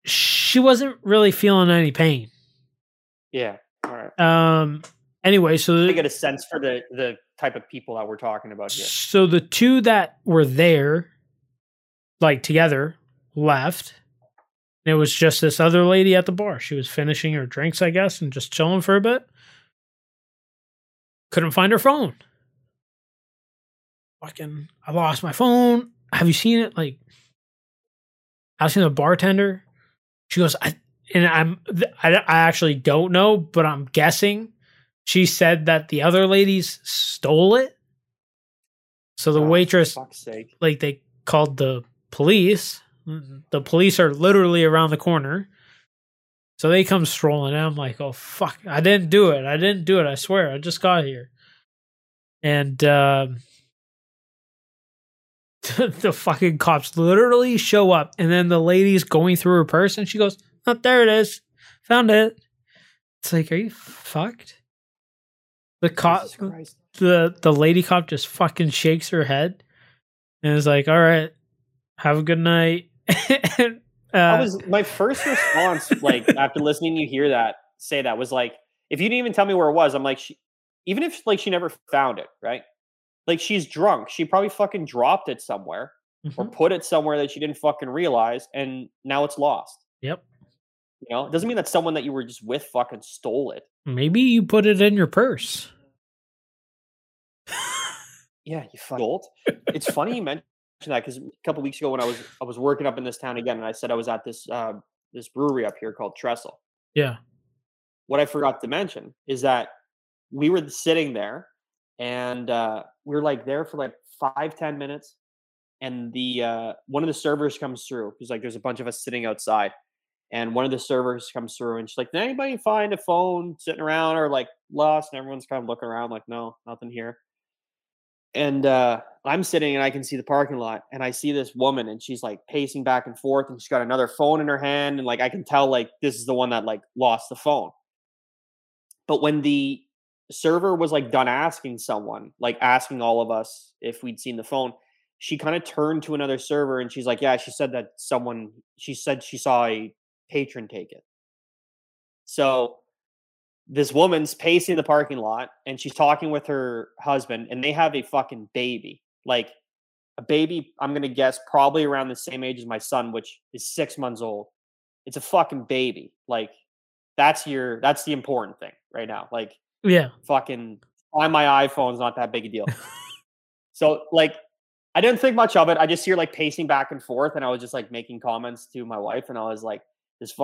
She wasn't really feeling any pain. Yeah. All right. Anyway, so I get a sense for the type of people that we're talking about here. So the two that were there, like together, left. And it was just this other lady at the bar. She was finishing her drinks, I guess, and just chilling for a bit. Couldn't find her phone. Fucking, I lost my phone. Have you seen it? Like, I've seen the bartender. She goes, I actually don't know, but I'm guessing she said that the other ladies stole it. So the waitress, for fuck's sake, like, they called the police. Mm-hmm. The police are literally around the corner. So they come strolling and I'm like, oh fuck, I didn't do it. I swear. I just got here. And, the fucking cops literally show up, and then the lady's going through her purse and she goes, oh, there it is. Found it. It's like, are you fucked? The cop, the lady cop just fucking shakes her head and is like, all right, have a good night. And, I was, my first response, like, after listening to you hear that, say that, was like, if you didn't even tell me where it was, I'm like, even if, like, she never found it, right? Like, she's drunk. She probably fucking dropped it somewhere, mm-hmm, or put it somewhere that she didn't fucking realize, and now it's lost. Yep. You know, it doesn't mean that someone that you were just with fucking stole it. Maybe you put it in your purse. Yeah, you fucking stole it. It's funny you mentioned that, because a couple of weeks ago when I was working up in this town again, and I said I was at this this brewery up here called Trestle. Yeah. What I forgot to mention is that we were sitting there, and we were like there for like 5-10 minutes, and the one of the servers comes through, because like there's a bunch of us sitting outside, and one of the servers comes through and she's like, did anybody find a phone sitting around or like lost? And everyone's kind of looking around like, no, nothing here. And I'm sitting and I can see the parking lot, and I see this woman, and she's like pacing back and forth, and she's got another phone in her hand, and like I can tell like this is the one that like lost the phone. But when the server was like done asking someone, like asking all of us if we'd seen the phone, she kind of turned to another server and she's like, yeah, she said that someone, she said she saw a patron take it. So this woman's pacing the parking lot and she's talking with her husband, and they have a fucking baby, like a baby, I'm going to guess probably around the same age as my son, which is 6 months old. It's a fucking baby. Like that's the important thing right now. Like, yeah, fucking on my iPhone's not that big a deal. So like, I didn't think much of it. I just see her like pacing back and forth, and I was just like making comments to my wife, and I was like, this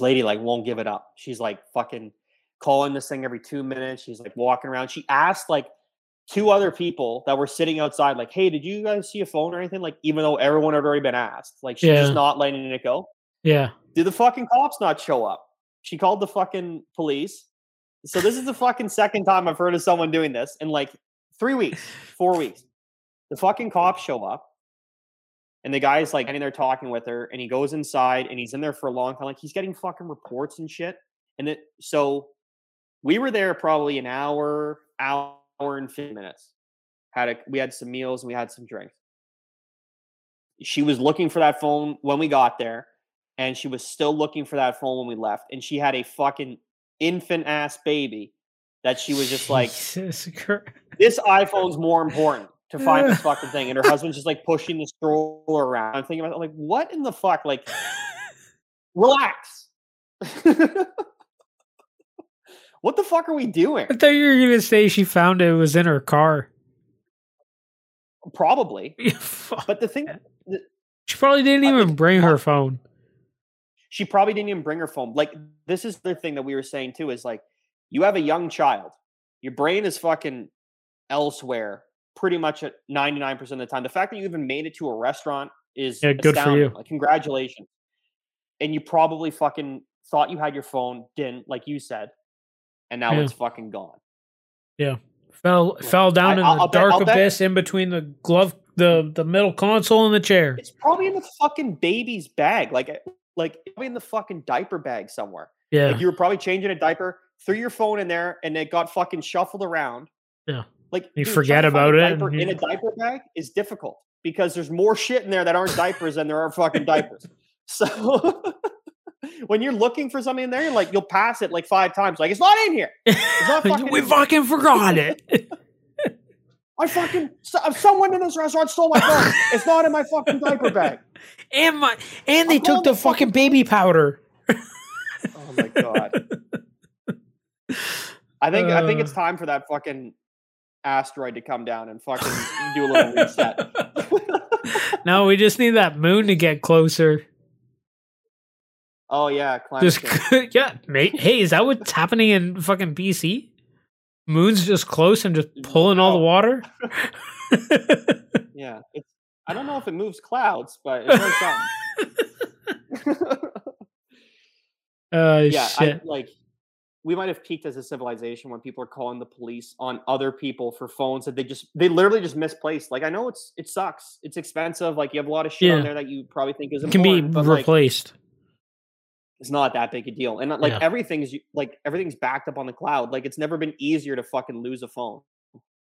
lady like won't give it up. She's like fucking calling this thing every 2 minutes. She's like walking around. She asked like two other people that were sitting outside, like, hey, did you guys see a phone or anything? Like, even though everyone had already been asked, like she's just not letting it go. Yeah. Did the fucking cops not show up? She called the fucking police. So this is the fucking second time I've heard of someone doing this in like 3 weeks, 4 weeks. The fucking cops show up, and the guy's like standing there talking with her, and he goes inside, and he's in there for a long time. Like, he's getting fucking reports and shit. And then, so we were there probably an hour and 15 minutes. We had some meals and we had some drinks. She was looking for that phone when we got there, and she was still looking for that phone when we left. And she had a fucking infant-ass baby that she was just like, this iPhone's more important to find this fucking thing. And her husband's just like pushing the stroller around. I'm thinking about it, I'm like, what in the fuck? Like, relax. What the fuck are we doing? I thought you were going to say she found it was in her car. Probably. But the thing... she probably didn't even bring her phone. She probably didn't even bring her phone. Like, this is the thing that we were saying too, is like, you have a young child. Your brain is fucking elsewhere pretty much at 99% of the time. The fact that you even made it to a restaurant is good for you. Like, congratulations. And you probably fucking thought you had your phone, didn't, like you said, and now it's fucking gone. Yeah. Fell down in the dark abyss in between the glove, the middle console and the chair. It's probably in the fucking baby's bag. Like probably in the fucking diaper bag somewhere. Yeah. Like, you were probably changing a diaper, threw your phone in there, and it got fucking shuffled around. Yeah. Like, you forget about it. In a diaper bag is difficult because there's more shit in there that aren't diapers than there are fucking diapers. So when you're looking for something in there, like you'll pass it like 5 times. Like, it's not in here. It's not fucking we fucking forgot it. Someone in this restaurant stole my phone. It's not in my fucking diaper bag. And they took the fucking baby powder. Oh my God. I think it's time for that fucking asteroid to come down and fucking do a little reset. No, we just need that moon to get closer. Oh yeah, climate change. Yeah, mate. Hey, is that what's happening in fucking BC? Moon's just close and just pulling all the water. Yeah, it's, I don't know if it moves clouds, but it does something. Shit. We might have peaked as a civilization when people are calling the police on other people for phones that they literally just misplaced. Like, I know it sucks. It's expensive. Like, you have a lot of shit on there that you probably think is important. It can be replaced. Like, it's not that big a deal. And everything's backed up on the cloud. Like, it's never been easier to fucking lose a phone.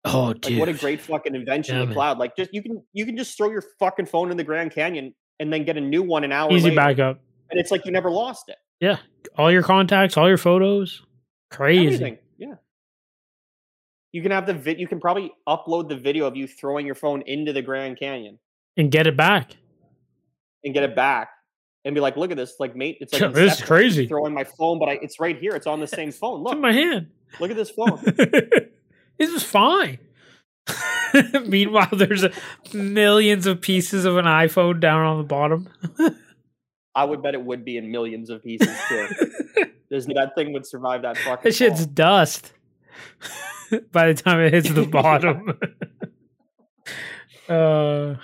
Oh, dude. What a great fucking invention the cloud. Like, just you can just throw your fucking phone in the Grand Canyon and then get a new one an hour later. Easy backup. And it's like you never lost it. Yeah, all your contacts, all your photos, crazy. Everything. Yeah, you can have you can probably upload the video of you throwing your phone into the Grand Canyon and get it back, and be like, "Look at this, like, mate, it's like this is crazy." I'm throwing my phone, but it's right here. It's on the same phone. Look, it's in my hand. Look at this phone. This is fine. Meanwhile, there's millions of pieces of an iPhone down on the bottom. I would bet it would be in millions of pieces too. That thing would survive that fucking. That shit's dust. By the time it hits the bottom,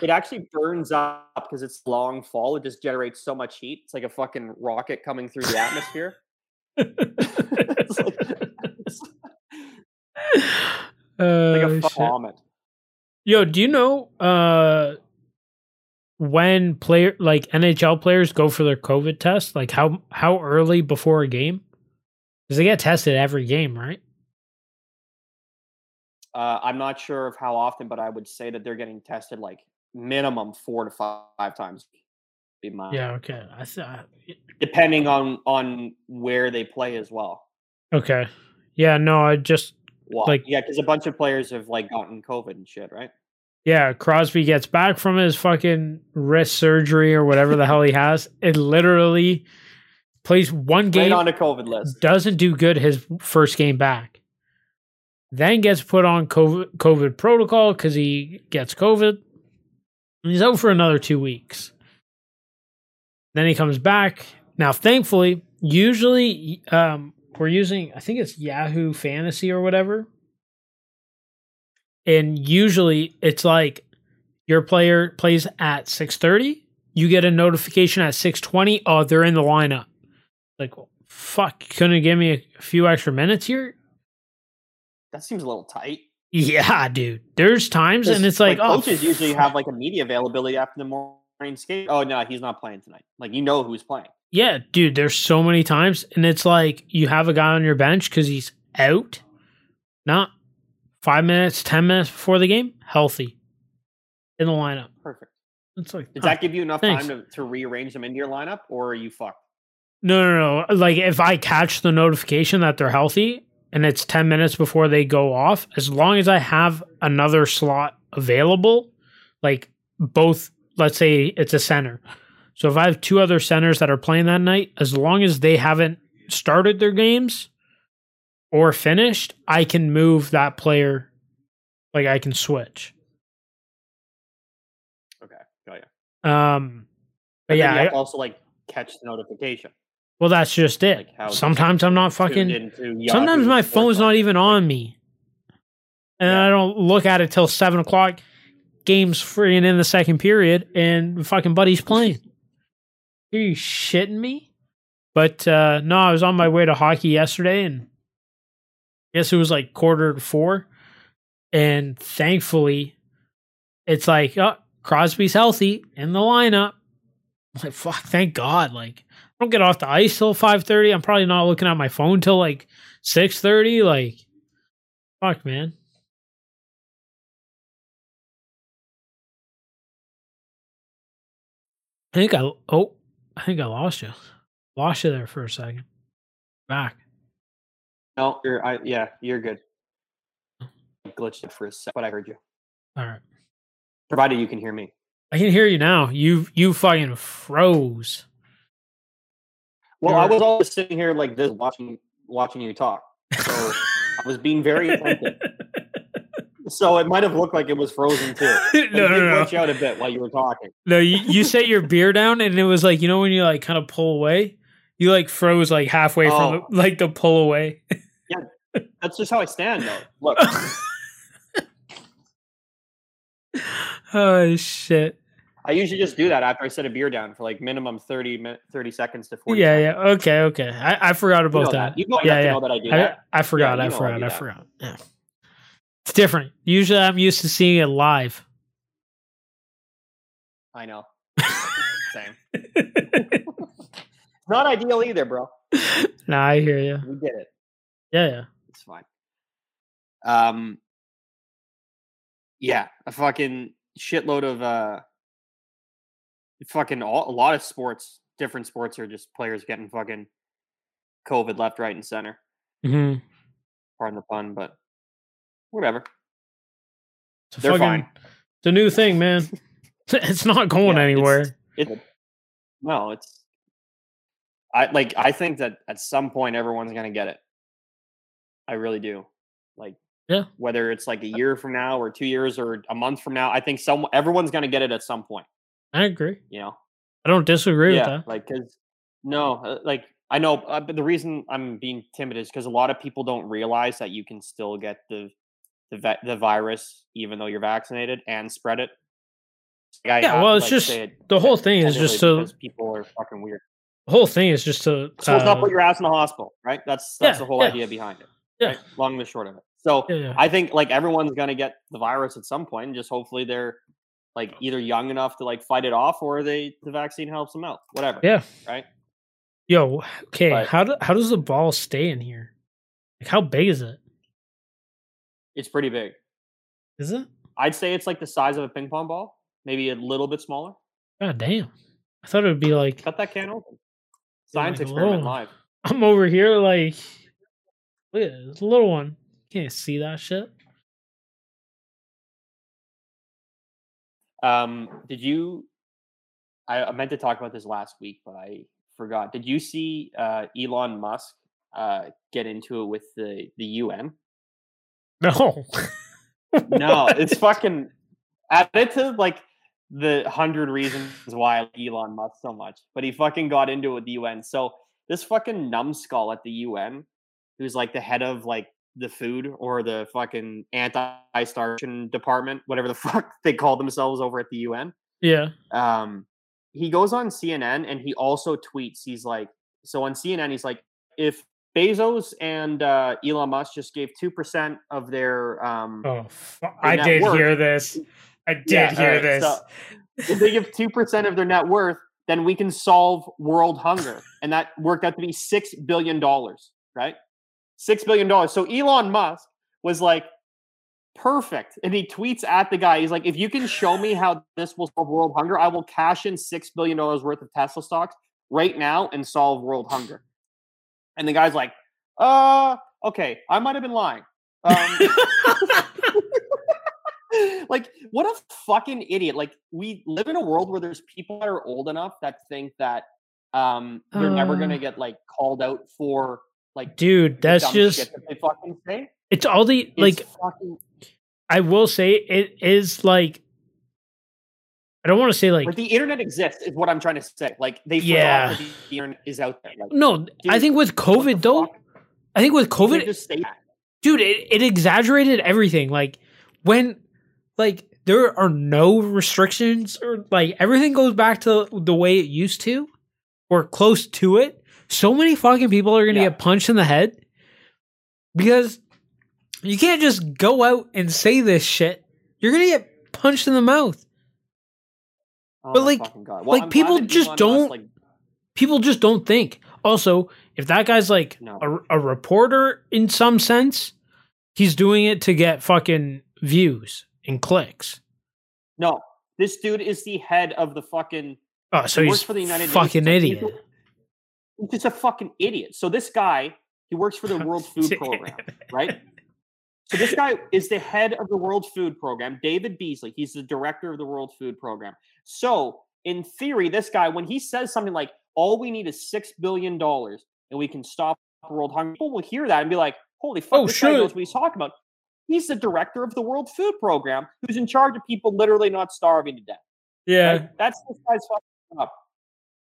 it actually burns up because it's long fall. It just generates so much heat. It's like a fucking rocket coming through the atmosphere. It's like a vomit. Yo, do you know? When NHL players go for their COVID test, like how early before a game? Because they get tested every game, right? I'm not sure of how often, but I would say that they're getting tested like minimum 4 to 5 times. Yeah, okay. Depending on where they play as well. Okay. Yeah, no, I just... Well, because a bunch of players have like gotten COVID and shit, right? Yeah, Crosby gets back from his fucking wrist surgery or whatever the hell he has. It literally plays one game. Right on a COVID list. Doesn't do good his first game back. Then gets put on COVID protocol because he gets COVID. And he's out for another 2 weeks. Then he comes back. Now, thankfully, usually we're using, I think it's Yahoo Fantasy or whatever. And usually it's like your player plays at 6:30. You get a notification at 6:20. Oh, they're in the lineup. Like, well, fuck, couldn't give me a few extra minutes here? That seems a little tight. Yeah, dude. There's times and it's like coaches usually have like immediate availability after the morning skate. Oh, no, he's not playing tonight. Like, you know who's playing. Yeah, dude. There's so many times. And it's like you have a guy on your bench because he's out. Not 5 minutes, 10 minutes before the game, healthy in the lineup. Perfect. It's like, does that give you enough time to rearrange them into your lineup, or are you fucked? No. Like, if I catch the notification that they're healthy and it's 10 minutes before they go off, as long as I have another slot available, like both, let's say it's a center. So if I have 2 other centers that are playing that night, as long as they haven't started their games or finished, I can move that player. Like, I can switch. Okay, got you. But yeah, I also like catch the notification. Well, that's just it. Like, sometimes I'm not fucking. Sometimes my phone's not even on me, and I don't look at it till 7:00. Game's free and in the second period, and fucking buddy's playing. Are you shitting me? But no, I was on my way to hockey yesterday and. Guess it was like 3:45, and thankfully, it's like, oh, Crosby's healthy in the lineup. I'm like, fuck, thank God. Like, I don't get off the ice till 5:30. I'm probably not looking at my phone till like 6:30. Like, fuck, man. I think I lost you. lost you there for a second. Back. No, you're good. I glitched it for a sec, but I heard you. All right. Provided you can hear me. I can hear you now. You fucking froze. Well, I was always sitting here like this, watching you talk. So I was being very attentive. So it might have looked like it was frozen too. No. It glitched out a bit while you were talking. No, you set your beer down, and it was like, you know when you like kind of pull away, you like froze like halfway from like the pull away. Yeah, that's just how I stand though. Look. Oh shit! I usually just do that after I set a beer down for like minimum 30 seconds to 40. Yeah, seconds. Yeah. Okay. I forgot about that. You know that I do that. I forgot. Yeah. It's different. Usually, I'm used to seeing it live. I know. Same. Not ideal either, bro. Nah, I hear you. We did it. Yeah. It's fine. Yeah, a fucking shitload of a lot of sports. Different sports are just players getting fucking COVID left, right, and center. Mm-hmm. Pardon the pun, but. Whatever. They're fucking fine. It's a new thing, man. It's not going anywhere. I think that at some point everyone's gonna get it. I really do. Like, yeah. Whether it's like a year from now or 2 years or a month from now, I think everyone's gonna get it at some point. I agree. You know, I don't disagree with that. Like, I know, but the reason I'm being timid is because a lot of people don't realize that you can still get the virus even though you're vaccinated and spread it. Like, the whole thing is just to people are fucking weird. The whole thing is just to let's not put your ass in the hospital, right? That's the whole idea behind it. Yeah, right? Long and the short of it. So I think like everyone's gonna get the virus at some point, and just hopefully they're like either young enough to like fight it off, or the vaccine helps them out. Whatever. Yeah. Right. Yo, okay. But, how does the ball stay in here? Like, how big is it? It's pretty big. Is it? I'd say it's like the size of a ping pong ball, maybe a little bit smaller. God damn! I thought it would be like cut that can open. Science experiment live. I'm over here like, look at this little one. Can't see that shit. Did you? I meant to talk about this last week, but I forgot. Did you see Elon Musk get into it with the UN? No. No, it's fucking added to like the 100 reasons why I like Elon Musk so much. But he fucking got into it with the UN. So this fucking numbskull at the UN, who's like the head of like the food or the fucking anti-starvation department, whatever the fuck they call themselves over at the UN. Yeah. He goes on CNN and he also tweets. He's like, so on CNN, he's like, if Bezos and Elon Musk just gave 2% of their I did hear this. So if they give 2% of their net worth, then we can solve world hunger, and that worked out to be $6 billion, right? $6 billion. So Elon Musk was like, perfect. And he tweets at the guy. He's like, if you can show me how this will solve world hunger, I will cash in $6 billion worth of Tesla stocks right now and solve world hunger. And the guy's like, okay, I might have been lying. Like, what a fucking idiot. Like, we live in a world where there's people that are old enough that think that they're never going to get, like, called out for, like, dude, that's just shit that they fucking say. It's all the, like, fucking, I will say it is like, I don't want to say like the internet exists is what I'm trying to say. Like they forgot that the internet is out there. Like, no, dude, I think with COVID though, dude, it exaggerated everything. Like when like there are no restrictions or like everything goes back to the way it used to or close to it. So many fucking people are going to get punched in the head because you can't just go out and say this shit. You're going to get punched in the mouth. Oh, but like, people just don't think. Also, if that guy's like a reporter in some sense, he's doing it to get fucking views and clicks. No, this dude is the head of the fucking. Oh, so he's for the United fucking idiot. Just a fucking idiot. So this guy, he works for the World Food Program, right? So this guy is the head of the World Food Program, David Beasley. He's the director of the World Food Program. So in theory, this guy, when he says something like, all we need is $6 billion and we can stop world hunger, people will hear that and be like, holy fuck, oh, this guy knows what he's talking about. He's the director of the World Food Program who's in charge of people literally not starving to death. Yeah. Like, that's this guy's fucking up.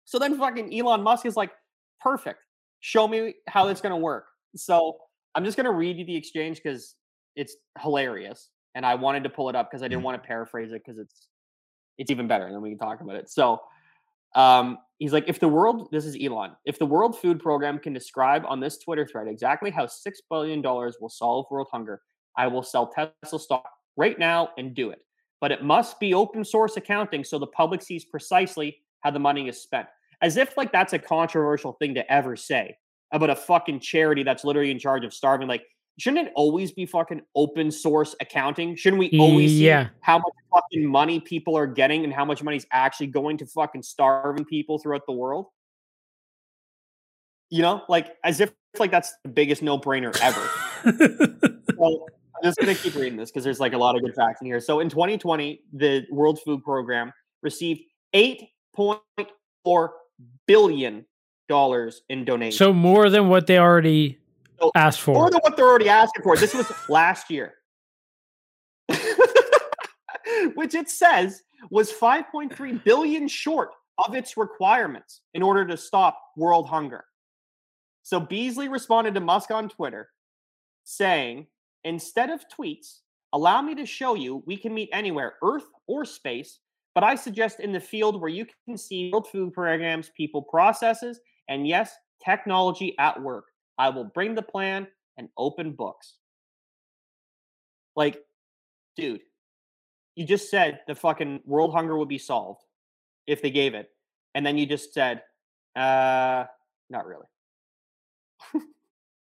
So then fucking Elon Musk is like, perfect. Show me how that's going to work. So I'm just going to read you the exchange because it's hilarious. And I wanted to pull it up because I didn't want to paraphrase it because it's even better. And then we can talk about it. So he's like, this is Elon, if the World Food Program can describe on this Twitter thread exactly how $6 billion will solve world hunger, I will sell Tesla stock right now and do it. But it must be open source accounting so the public sees precisely how the money is spent. As if like that's a controversial thing to ever say about a fucking charity that's literally in charge of starving. Like, shouldn't it always be fucking open source accounting? Shouldn't we always see how much fucking money people are getting and how much money is actually going to fucking starving people throughout the world? You know, like as if like that's the biggest no-brainer ever. So, I'm just going to keep reading this because there's like a lot of good facts in here. So in 2020, the World Food Program received $8.4 billion in donations. So more than what they already asked for. More than what they're already asking for. This was last year. Which it says was 5.3 billion short of its requirements in order to stop world hunger. So Beasley responded to Musk on Twitter saying, instead of tweets, allow me to show you we can meet anywhere, Earth or space, but I suggest in the field where you can see World Food Program's people, processes, and yes, technology at work. I will bring the plan and open books. Like, dude, you just said the fucking world hunger would be solved if they gave it. And then you just said, not really.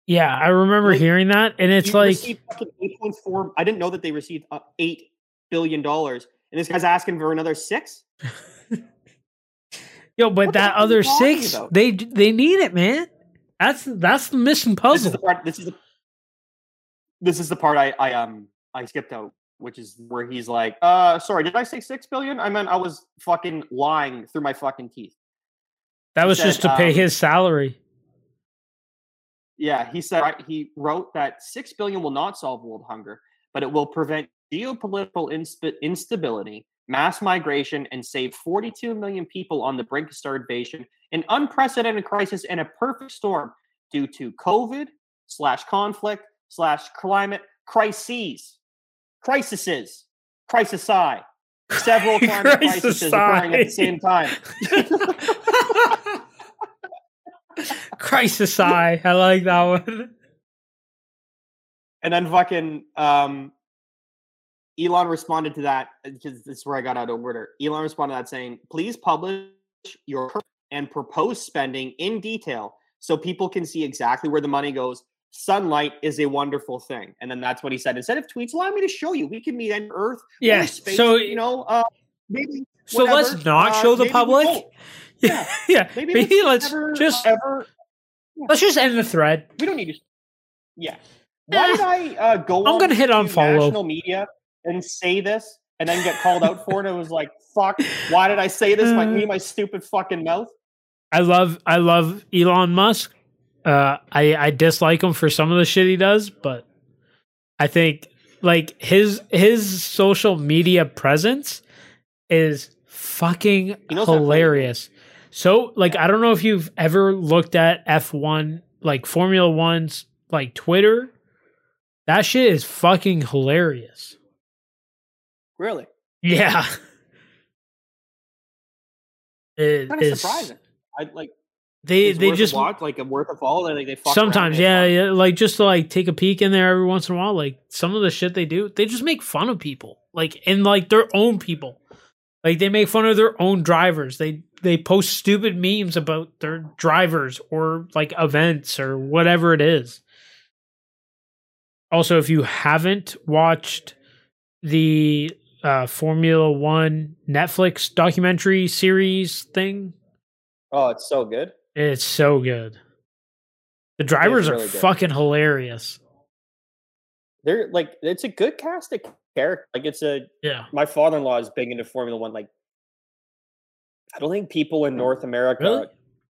Yeah, I remember hearing that, and it's like I didn't know that they received $8 billion, and this guy's asking for another $6. Yo, but that other $6, they need it, man. That's the mission puzzle. This is the part. This is the part I skipped out, which is where he's like, sorry, did I say $6 billion? I meant I was fucking lying through my fucking teeth. That was just to pay his salary. Yeah, he said he wrote that $6 billion will not solve world hunger, but it will prevent geopolitical instability, mass migration, and save 42 million people on the brink of starvation, an unprecedented crisis, and a perfect storm due to COVID/conflict/climate crises. Several climate crises occurring at the same time. Crisis eye. I like that one. And then fucking Elon responded to that because this is where I got out of order. Elon responded to that saying, please publish your and proposed spending in detail so people can see exactly where the money goes. Sunlight is a wonderful thing. And then that's what he said. Instead of tweets, allow me to show you. We can meet on Earth. Yeah. Space, so, you know, maybe. So whatever. Let's not show the public. Yeah, yeah. Maybe let's just end the thread. We don't need to. Yeah. Why did I go? I'm gonna hit on follow national media and say this, and then get called out for it. And it was like, fuck. Why did I say this? My stupid fucking mouth. I love Elon Musk. I dislike him for some of the shit he does, but I think like his social media presence is fucking hilarious. So, like, I don't know if you've ever looked at F1, like, Formula 1's, like, Twitter. That shit is fucking hilarious. Really? Yeah. It's kind of surprising. They just watch, like, worth a follow. They sometimes, yeah. Like, just to, like, take a peek in there every once in a while. Like, some of the shit they do, they just make fun of people. Like, and, like, their own people. Like, they make fun of their own drivers. They post stupid memes about their drivers or like events or whatever it is. Also, if you haven't watched the Formula 1 Netflix documentary series thing. Oh, it's so good. It's so good. The drivers really are good. Fucking hilarious. They're like, it's a good cast of character. Like, it's a, yeah. My father-in-law is big into Formula 1. Like, I don't think people in North America, really?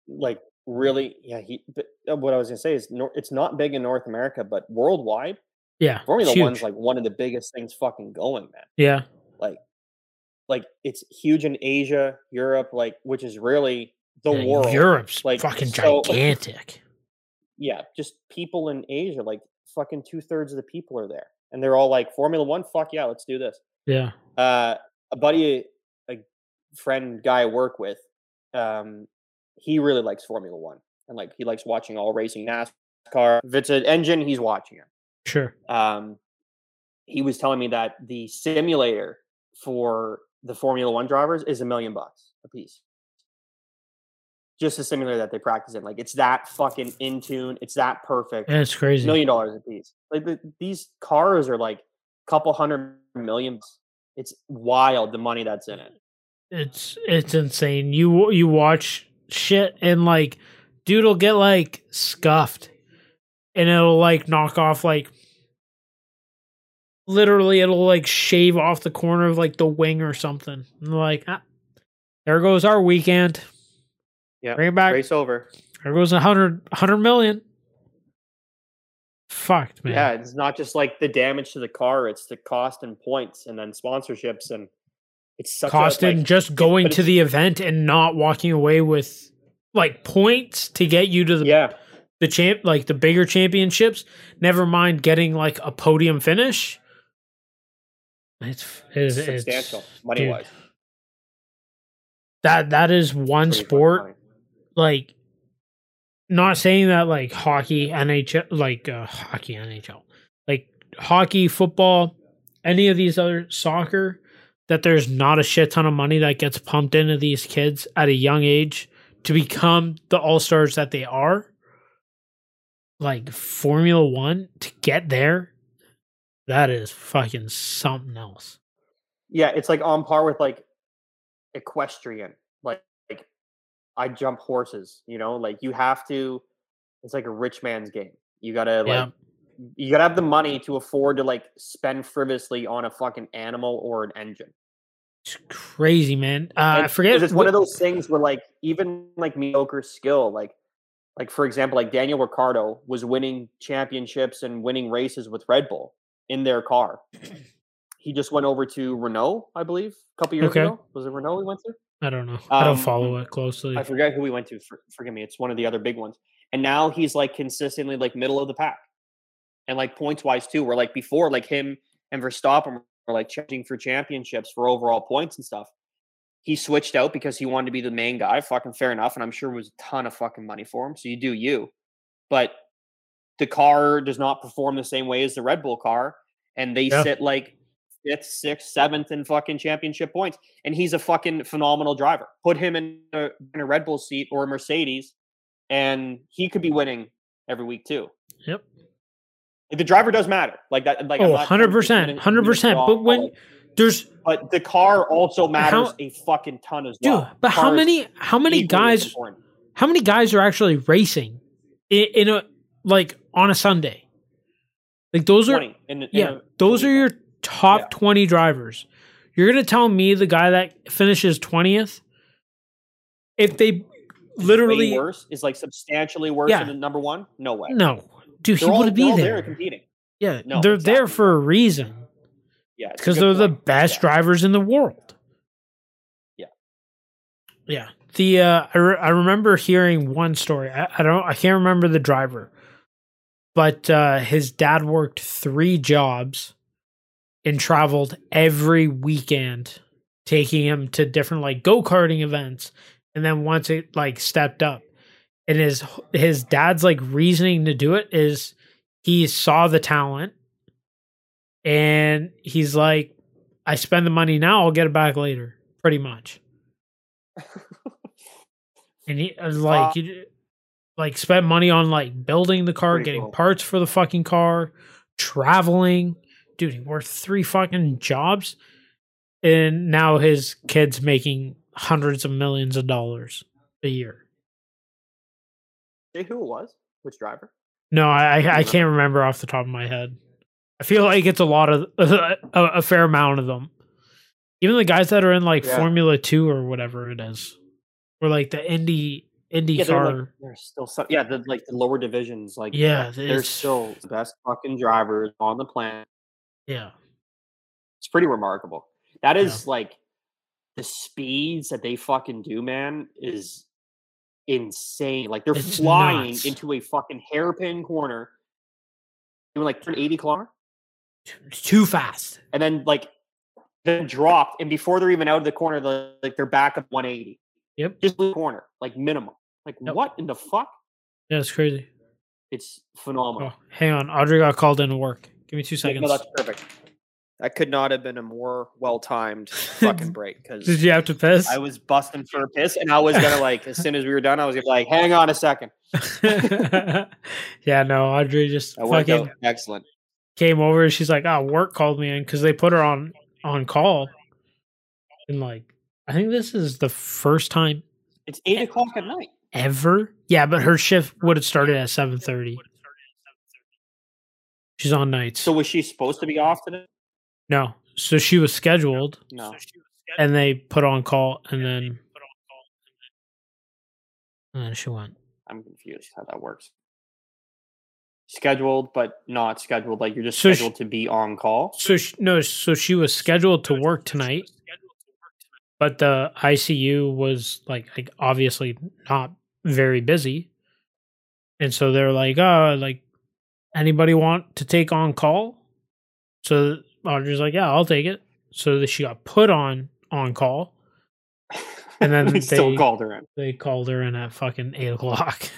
Like, really, yeah. He, but what I was gonna say is, it's not big in North America, but worldwide, yeah, Formula One's like one of the biggest things fucking going, man. Yeah, like it's huge in Asia, Europe, like, which is really the world. Europe's like fucking gigantic. Like, yeah, just people in Asia, like fucking 2/3 of the people are there, and they're all like Formula One. Fuck yeah, let's do this. Yeah, a buddy, a friend, guy I work with, he really likes Formula One, and like he likes watching all racing, NASCAR. If it's an engine, he's watching it. Sure. He was telling me that the simulator for the Formula One drivers is $1 million a piece. Just a simulator that they practice in, like it's that fucking in tune, it's that perfect. And it's crazy. $1 million a piece. Like these cars are like a couple $100 million. It's wild the money that's in it. It's insane. You watch shit and like dude will get like scuffed and it'll like knock off, like literally it'll like shave off the corner of like the wing or something, and like there goes our weekend. Yeah, bring it back, race over. There goes $100 million. Fucked, man. Yeah, it's not just like the damage to the car, it's the cost and points and then sponsorships and costing like, just going to the event and not walking away with like points to get you to the champ, like the bigger championships. Never mind getting like a podium finish. It's substantial money wise. That is one sport. Like, not saying that like hockey, NHL, like hockey, NHL, like hockey, football, any of these other soccer. That there's not a shit ton of money that gets pumped into these kids at a young age to become the all-stars that they are. Like Formula One, to get there, that is fucking something else. Yeah, it's like on par with like equestrian. Like I jump horses, you know, like you have to, it's like a rich man's game. You gotta you gotta have the money to afford to like spend frivolously on a fucking animal or an engine. It's crazy, man. I forget. It's one of those things where like even like mediocre skill, like for example, like Daniel Ricciardo was winning championships and winning races with Red Bull in their car. He just went over to Renault, I believe, a couple years ago. Was it Renault he went to? I don't know. I don't follow it closely. I forget who he went to. Forgive me. It's one of the other big ones. And now he's like consistently like middle of the pack. And like points wise too, where like before, like him and Verstappen were like changing for championships for overall points and stuff. He switched out because he wanted to be the main guy. Fucking fair enough. And I'm sure it was a ton of fucking money for him. So you do you. But the car does not perform the same way as the Red Bull car. And they sit like 5th, 6th, 7th in fucking championship points. And he's a fucking phenomenal driver. Put him in a Red Bull seat or a Mercedes, and he could be winning every week too. Yep. The driver does matter, like that. Like 100%, 100%. But when there's, but the car also matters a fucking ton as well. Dude, but how many guys are actually racing in a like on a Sunday? Like those are those are your top 20 drivers. You're gonna tell me the guy that finishes 20th, if they literally worse is like substantially worse than the number one? No way. No. Dude, he would be there competing. Yeah, no, they're there for a reason. Yeah, because they're the best drivers in the world. Yeah, yeah. The I remember hearing one story. I can't remember the driver, but his dad worked 3 jobs and traveled every weekend, taking him to different like go-karting events, and then once it like stepped up. And his dad's like reasoning to do it is he saw the talent and he's like, I spend the money now, I'll get it back later, pretty much. And he like spent money on like building the car, getting parts for the fucking car, traveling. Dude, he worked 3 fucking jobs, and now his kid's making hundreds of millions of dollars a year. Say who it was? Which driver? No, I can't remember off the top of my head. I feel like it's a lot of a fair amount of them. Even the guys that are in like Formula 2 or whatever it is, or like the Indy car. Like, there's still some. Yeah, the lower divisions. Like there's still the best fucking drivers on the planet. Yeah, it's pretty remarkable. That is like the speeds that they fucking do, man, is insane. Like they're flying nuts. Into a fucking hairpin corner, doing like 80 kilometers. It's too fast. And then then dropped, and before they're even out of the corner, they're back at 180. Yep, just the corner, like minimum. Like what in the fuck? Yeah, it's crazy. It's phenomenal. Oh, hang on, Audrey got called in to work. Give me 2 seconds. No, that's perfect. That could not have been a more well-timed fucking break. Did you have to piss? I was busting for a piss, and I was going to, as soon as we were done, I was going to be like, hang on a second. Yeah, no, Audrey just fucking excellent. Came over. She's like, work called me in because they put her on call. And, I think this is the first time. It's 8 o'clock at night. Ever? Yeah, but her shift would have started at 7:30. She's on nights. So was she supposed to be off today? No. So she was scheduled. No. And they put on call and then she went. I'm confused how that works. Scheduled, but not scheduled. Like you're just scheduled to be on call. So she was scheduled to work tonight. But the ICU was like obviously not very busy. And so they're like, anybody want to take on call? So Audrey's like, yeah, I'll take it. So that she got put on call, and then they called her in. They called her in at fucking 8 o'clock.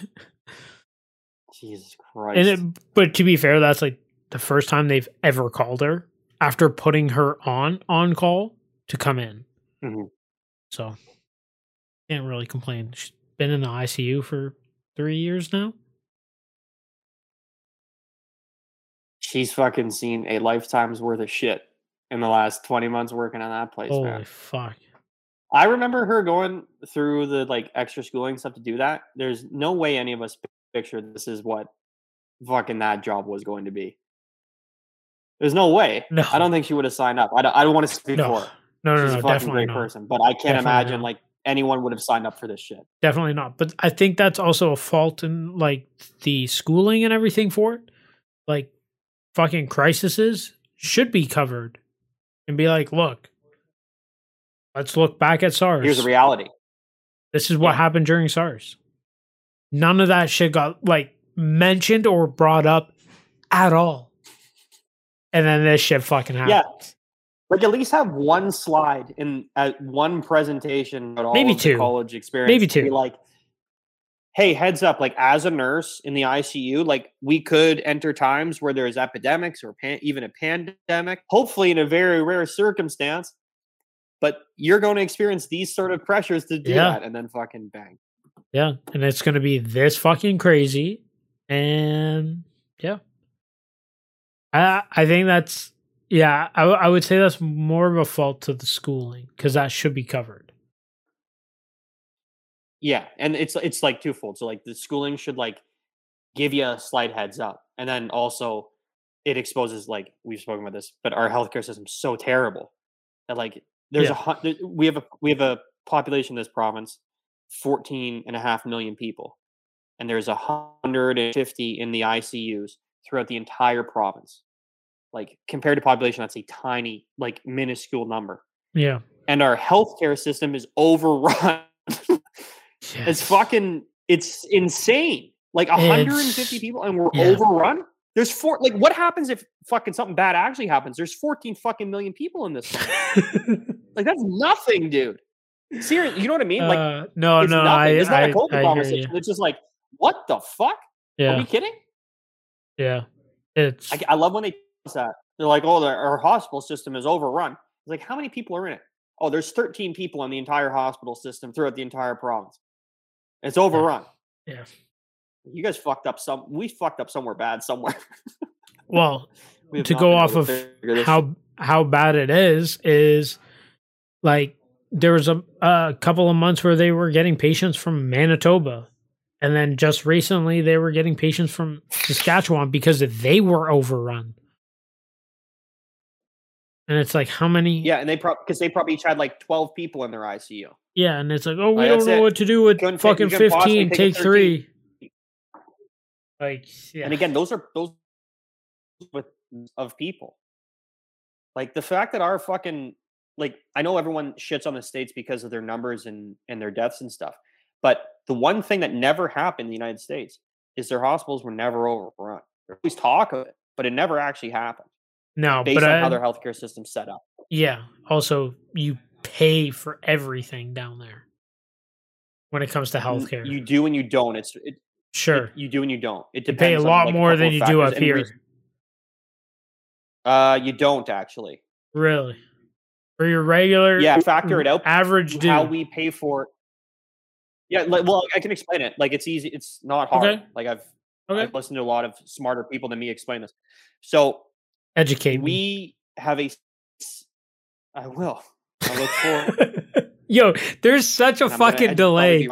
Jesus Christ! But to be fair, that's the first time they've ever called her after putting her on call to come in. Mm-hmm. So can't really complain. She's been in the ICU for 3 years now. She's fucking seen a lifetime's worth of shit in the last 20 months working on that place. Holy man. Fuck. I remember her going through the extra schooling stuff to do that. There's no way any of us pictured this is what fucking that job was going to be. There's no way. No. I don't think she would have signed up. I don't want to speak for her. No, she's a fucking great person, but I can't imagine anyone would have signed up for this shit. Definitely not. But I think that's also a fault in the schooling and everything for it. Fucking crises should be covered and be let's look back at SARS. Here's the reality. This is what happened during SARS. None of that shit got mentioned or brought up at all. And then this shit fucking happened. Yeah. At least have one slide in one presentation about all of the college experience. Maybe two. Hey, heads up, as a nurse in the ICU, we could enter times where there's epidemics or even a pandemic, hopefully in a very rare circumstance, but you're going to experience these sort of pressures to do that, and then fucking bang. Yeah, and it's going to be this fucking crazy, and I think that's, I would say that's more of a fault to the schooling, because that should be covered. Yeah, and it's twofold. So the schooling should give you a slight heads up, and then also it exposes we've spoken about this, but our healthcare system's so terrible that there's we have a population in this province, 14.5 million people, and there's 150 in the ICUs throughout the entire province. Compared to population, that's a tiny minuscule number. Yeah, and our healthcare system is overrun. Yes. It's insane. 150 people and we're overrun. There's what happens if fucking something bad actually happens? There's 14 fucking million people in this. That's nothing, dude. Seriously, you know what I mean? It's not a COVID conversation. It's just what the fuck? Yeah. Are we kidding? Yeah. It's I love when they tell that. They're like, oh, our hospital system is overrun. It's how many people are in it? Oh, there's 13 people in the entire hospital system throughout the entire province. It's overrun. Yeah. You guys fucked up we fucked up somewhere bad somewhere. Well, we to go off of how bad it is there was a couple of months where they were getting patients from Manitoba And then just recently, they were getting patients from Saskatchewan because they were overrun. And it's like, how many? Yeah, and they probably each had like 12 people in their ICU. Yeah, and it's like, oh, we don't know what to do with fucking 15. Take 3. Like, yeah. And again, those of people. Like the fact that our fucking, like, I know everyone shits on the States because of their numbers and their deaths and stuff. But the one thing that never happened in the United States is their hospitals were never overrun. Or at least talk of it, but it never actually happened. No, based on how their healthcare system's set up. Yeah. Also, you pay for everything down there when it comes to healthcare. You do and you don't. You do and you don't. It depends. You pay a lot more than you do up here. You don't actually. Really? For your regular, factor it out. Average, how we pay for. Yeah, I can explain it. Like it's easy. It's not hard. Okay. Like I've listened to a lot of smarter people than me explain this. So educate. I will. I look forward. Yo, there's such a fucking delay.